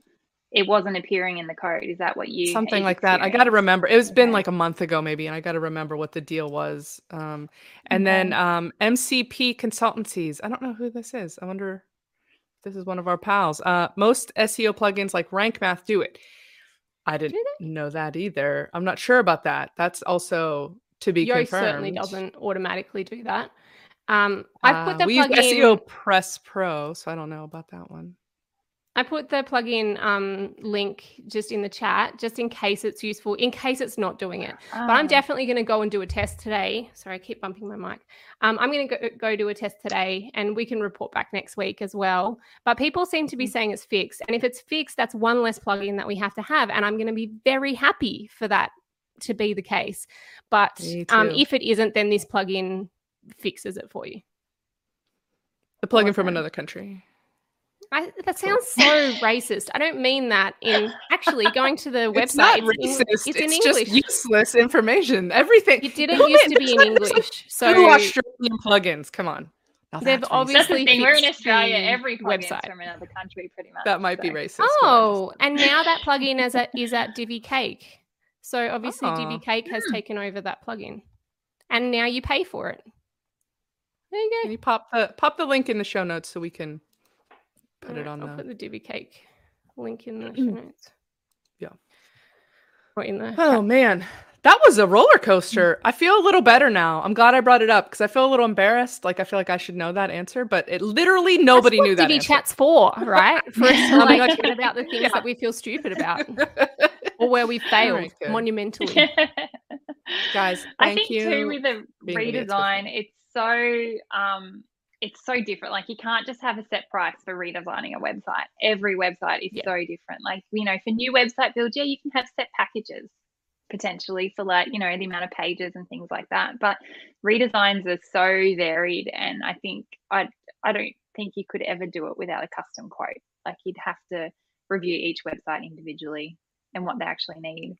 it wasn't appearing in the code. Is that what you something like that? I got to remember. It was okay. been like a month ago maybe, and I got to remember what the deal was. Um, and okay. then um, M C P Consultancies. I don't know who this is. I wonder if this is one of our pals. Uh, most S E O plugins like Rank Math do it. I didn't know that either. I'm not sure about that. That's also to be Yo confirmed. Certainly doesn't automatically do that. Um, I've put the uh, we plugin. We use S E O Press Pro, so I don't know about that one. I put the plugin um, link just in the chat, just in case it's useful, in case it's not doing it. Um, but I'm definitely going to go and do a test today. Sorry, I keep bumping my mic. Um, I'm going to go, go do a test today, and we can report back next week as well. But people seem to be saying it's fixed. And if it's fixed, that's one less plugin that we have to have. And I'm going to be very happy for that to be the case. But um, if it isn't, then this plugin fixes it for you. The plugin okay. from another country. I, that sounds so racist. I don't mean that in actually going to the website. It's not racist. It's, in, it's, in it's English. Just useless information. Everything. It didn't used to be in English. Like so Google Australian plugins. Come on. Oh, they've obviously fixed we're in Australia. Every website from another country, pretty much. That might so. be racist. Oh, and now that plugin is at is at Divi Cake. So obviously oh, Divi Cake yeah. has taken over that plugin, and now you pay for it. There you go. Can you pop the pop the link in the show notes so we can. Put right, it on. I'll the... put the Divi Cake link in the show notes. Yeah. Or in the. Oh man, that was a roller coaster. I feel a little better now. I'm glad I brought it up because I feel a little embarrassed. Like I feel like I should know that answer, but it literally nobody That's what knew Divi that. Divi Chat's for, right? For us to like chat about the things yeah. that we feel stupid about, or where we failed monumentally. Guys, thank I think you too with the redesign. It's so. Um, It's so different. Like you can't just have a set price for redesigning a website. Every website is yeah. so different. Like, you know, for new website build, yeah, you can have set packages potentially for like, you know, the amount of pages and things like that. But redesigns are so varied. And I think I I don't think you could ever do it without a custom quote. Like you'd have to review each website individually and what they actually need.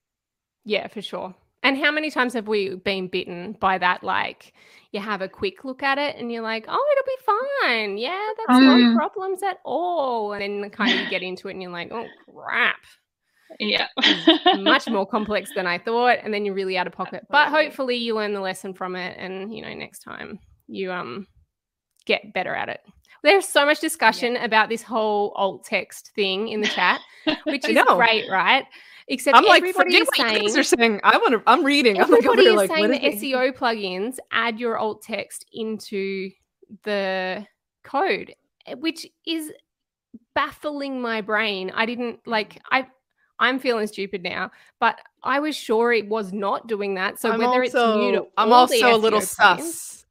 Yeah, for sure. And how many times have we been bitten by that? Like you have a quick look at it and you're like, oh, it'll be fine. Yeah, that's um, no problems at all. And then kind of you get into it and you're like, oh, crap. Yeah. Much more complex than I thought. And then you're really out of pocket. Absolutely. But hopefully you learn the lesson from it. And, you know, next time you um get better at it. There's so much discussion yeah. about this whole alt text thing in the chat, which is great, right? Except I'm like, forget what saying, you guys are saying. I want to, I'm reading. I'm like, over here, like, what is saying the S E O plugins add your alt text into the code, which is baffling my brain. I didn't like, I, I'm feeling stupid now, but I was sure it was not doing that. So I'm whether also, it's new to I'm all also the S E O a little plugins, sus.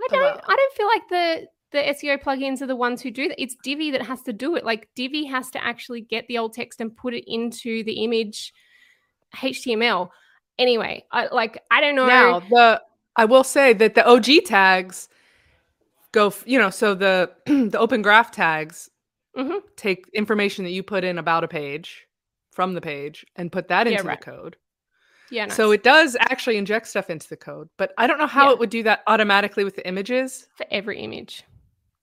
I don't, about... I don't feel like the, the S E O plugins are the ones who do that. It's Divi that has to do it. Like Divi has to actually get the alt text and put it into the image H T M L. Anyway, I, like, I don't know. Now, the, I will say that the O G tags go, you know, so the, the open graph tags mm-hmm. take information that you put in about a page from the page and put that into yeah, right. the code. Yeah, nice. So it does actually inject stuff into the code, but I don't know how yeah. it would do that automatically with the images. For every image.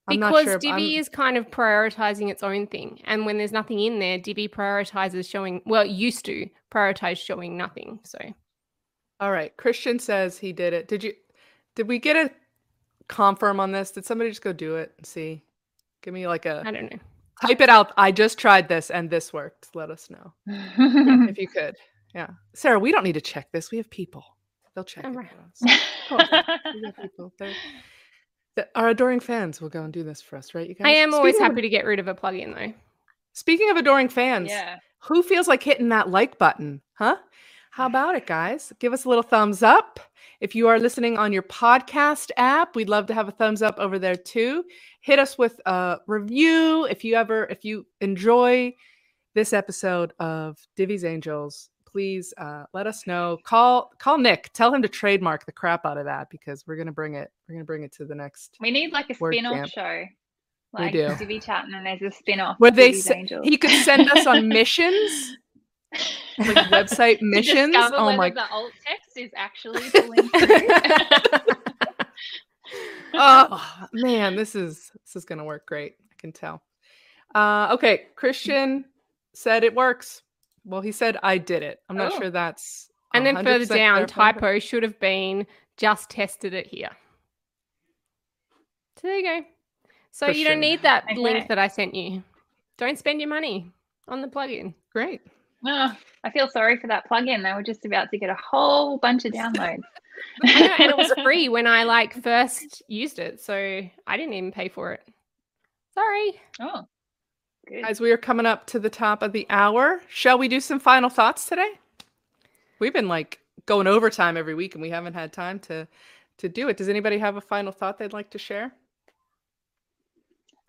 I'm because sure Divi is kind of prioritizing its own thing. And when there's nothing in there, Divi prioritizes showing, well, it used to prioritize showing nothing. So, all right. Christian says he did it. Did you, did we get a confirm on this? Did somebody just go do it and see? Give me like a, I don't know. Type it out. I just tried this and this worked. Let us know if you could. Yeah. Sarah, we don't need to check this. We have people. They'll check all it. Right. For us. We have people. They're, our adoring fans will go and do this for us, right? You guys? I am speaking always happy of, to get rid of a plugin, though. Speaking of adoring fans, yeah. who feels like hitting that like button, huh? How about it, guys? Give us a little thumbs up. If you are listening on your podcast app, we'd love to have a thumbs up over there too. Hit us with a review if you ever, if you enjoy this episode of Divi's Angels. Please uh, let us know. Call call Nick. Tell him to trademark the crap out of that because we're gonna bring it. We're gonna bring it to the next. We need like a spin-off camp. show. Like we do. Divi Chat, and then there's a spin-off. Where they s- he could send us on missions, like website missions. Oh my! The alt text is actually pulling through. Oh man, this is this is gonna work great. I can tell. Uh, okay, Christian said it works. Well, he said, I did it. I'm not oh. sure that's. And then further down, typo should have been just tested it here. So there you go. So Christian. You don't need that okay. link that I sent you. Don't spend your money on the plugin. Great. Oh, I feel sorry for that plugin. They were just about to get a whole bunch of downloads. I know, and it was free when I like first used it. So I didn't even pay for it. Sorry. Oh. Good. Guys, we are coming up to the top of the hour. Shall we do some final thoughts today? We've been like going overtime every week and we haven't had time to, to do it. Does anybody have a final thought they'd like to share?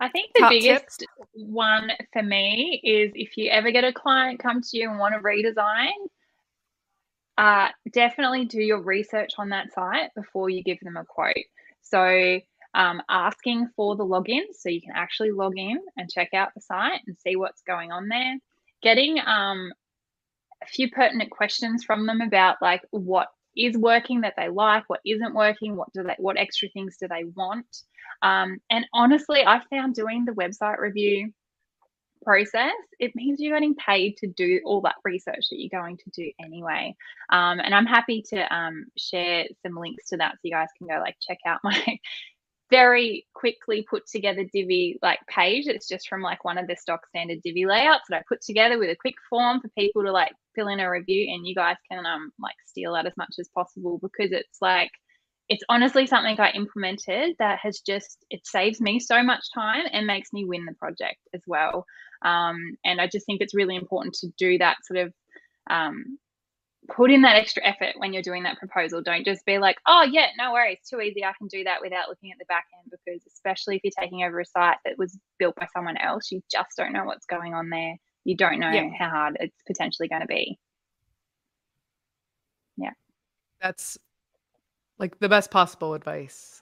I think the Top biggest tips. one for me is if you ever get a client come to you and want to redesign, uh, definitely do your research on that site before you give them a quote. So um, asking for the login so you can actually log in and check out the site and see what's going on there. Getting um, a few pertinent questions from them about like what is working that they like, what isn't working, what do they, what extra things do they want? Um, and honestly, I found doing the website review process, it means you're getting paid to do all that research that you're going to do anyway. Um, and I'm happy to um, share some links to that so you guys can go like check out my very quickly put together Divi like page. It's just from like one of the stock standard Divi layouts that I put together with a quick form for people to like fill in a review, and you guys can um like steal that as much as possible, because it's like, it's honestly something I implemented that has just, it saves me so much time and makes me win the project as well. Um, and I just think it's really important to do that sort of, um, put in that extra effort when you're doing that proposal. Don't just be like, oh yeah, no worries, too easy, I can do that, without looking at the back end, because especially if you're taking over a site that was built by someone else, you just don't know what's going on there. You don't know yeah. how hard it's potentially going to be. Yeah. That's like the best possible advice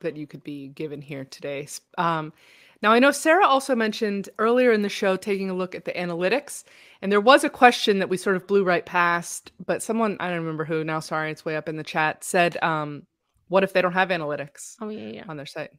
that you could be given here today. Um, Now, I know Sarah also mentioned earlier in the show taking a look at the analytics, and there was a question that we sort of blew right past, but someone, I don't remember who now, sorry, it's way up in the chat, said, um, what if they don't have analytics oh, yeah, yeah. on their site?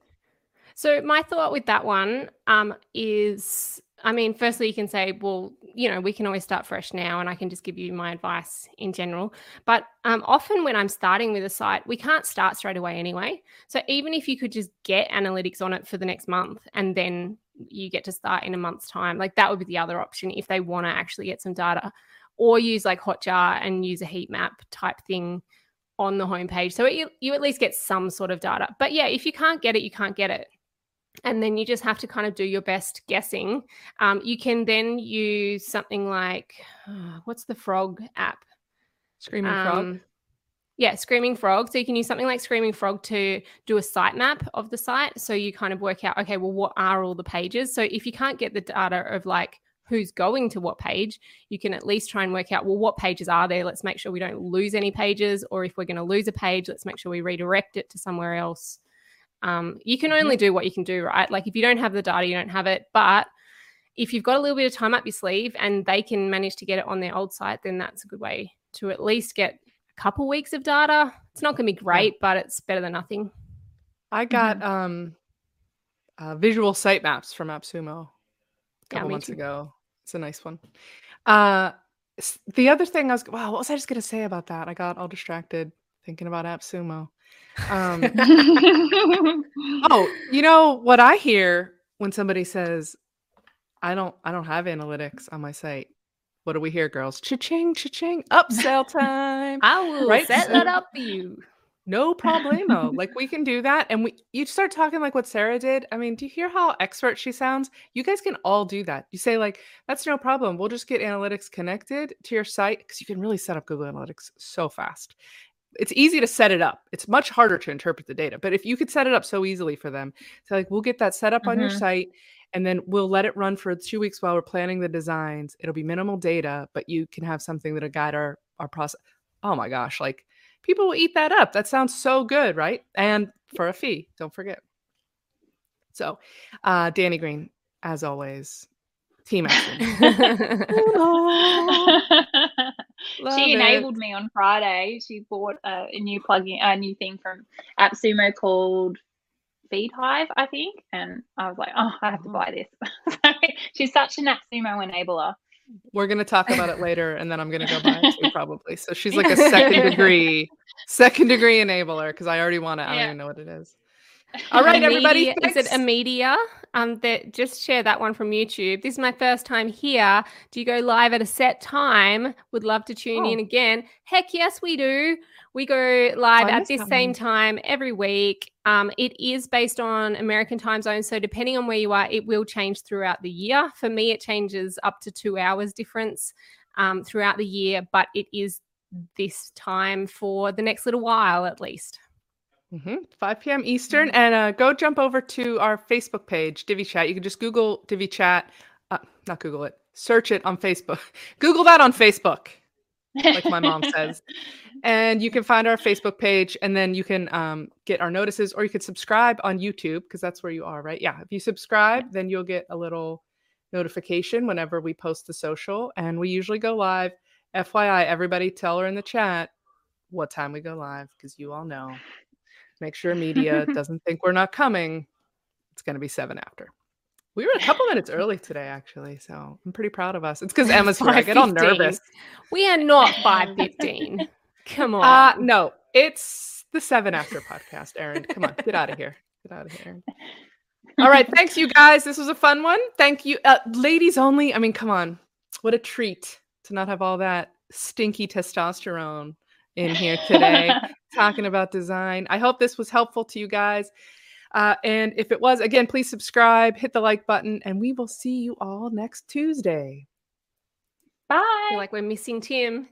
So my thought with that one um, is, I mean, firstly, you can say, well, you know, we can always start fresh now, and I can just give you my advice in general. But um, often when I'm starting with a site, we can't start straight away anyway. So even if you could just get analytics on it for the next month and then you get to start in a month's time, like that would be the other option if they want to actually get some data, or use like Hotjar and use a heat map type thing on the homepage. So it, you at least get some sort of data. But yeah, if you can't get it, you can't get it. And then you just have to kind of do your best guessing. Um, you can then use something like, uh, what's the frog app? Screaming um, Frog. Yeah, Screaming Frog. So you can use something like Screaming Frog to do a sitemap of the site. So you kind of work out, okay, well, what are all the pages? So if you can't get the data of like who's going to what page, you can at least try and work out, well, what pages are there? Let's make sure we don't lose any pages. Or if we're going to lose a page, let's make sure we redirect it to somewhere else. Um, you can only do what you can do, right? Like if you don't have the data, you don't have it. But if you've got a little bit of time up your sleeve and they can manage to get it on their old site, then that's a good way to at least get a couple weeks of data. It's not going to be great, but it's better than nothing. I got mm-hmm. um, uh, visual sitemaps from AppSumo a couple yeah, months too. ago. It's a nice one. Uh, the other thing I was, wow, what was I just going to say about that? I got all distracted thinking about AppSumo. Um, oh, you know what I hear when somebody says, I don't, I don't have analytics on my site. What do we hear, girls? Cha-ching, cha-ching, upsell time. I will right? set that up for you. No problemo. Like we can do that. And we, you start talking like what Sarah did. I mean, do you hear how expert she sounds? You guys can all do that. You say like, that's no problem. We'll just get analytics connected to your site, because you can really set up Google Analytics so fast. It's easy to set it up. It's much harder to interpret the data. But if you could set it up so easily for them, so like, we'll get that set up mm-hmm. on your site, and then we'll let it run for two weeks while we're planning the designs. It'll be minimal data, but you can have something that'll guide our, our process. Oh my gosh, like people will eat that up. That sounds so good, right? And for a fee, don't forget. So uh, Danny Green, as always, team action. Love she enabled it. me on Friday. She bought a, a new plugin, a new thing from AppSumo called FeedHive, I think. And I was like, oh, I have to buy this. So she's such an AppSumo enabler. We're going to talk about it later, and then I'm going to go buy it too, probably. So she's like a second degree, second degree enabler, because I already want it. I don't yeah. even know what it is. All right, Media, everybody. Thanks. Is it a media? um, that just share that one from YouTube. This is my first time here. Do you go live at a set time? Would love to tune oh. in again. Heck yes, we do. We go live oh, at this coming. same time every week. Um, it is based on American time zone. So depending on where you are, it will change throughout the year. For me, it changes up to two hours difference um, throughout the year, but it is this time for the next little while at least. Mm-hmm. five p.m. Eastern. Mm-hmm. And uh, go jump over to our Facebook page, Divi Chat. You can just Google Divi Chat. Uh, not Google it. Search it on Facebook. Google that on Facebook, like my mom says. And you can find our Facebook page, and then you can um, get our notices, or you can subscribe on YouTube because that's where you are, right? Yeah. If you subscribe, then you'll get a little notification whenever we post the social. And we usually go live. F Y I, everybody tell her in the chat what time we go live because you all know. Make sure media doesn't think we're not coming. It's going to be seven after. We were a couple minutes early today, actually, so I'm pretty proud of us. It's because Emma's here. I get all nervous. We are not five fifteen. Come on. Uh, no, it's the seven after podcast, Erin. Come on, get out of here. Get out of here, Erin. All right, thanks, you guys. This was a fun one. Thank you. Uh, ladies only. I mean, come on. What a treat to not have all that stinky testosterone in here today talking about design. I hope this was helpful to you guys. Uh, and if it was, again, please subscribe, hit the like button, and we will see you all next Tuesday. Bye. I feel like we're missing Tim.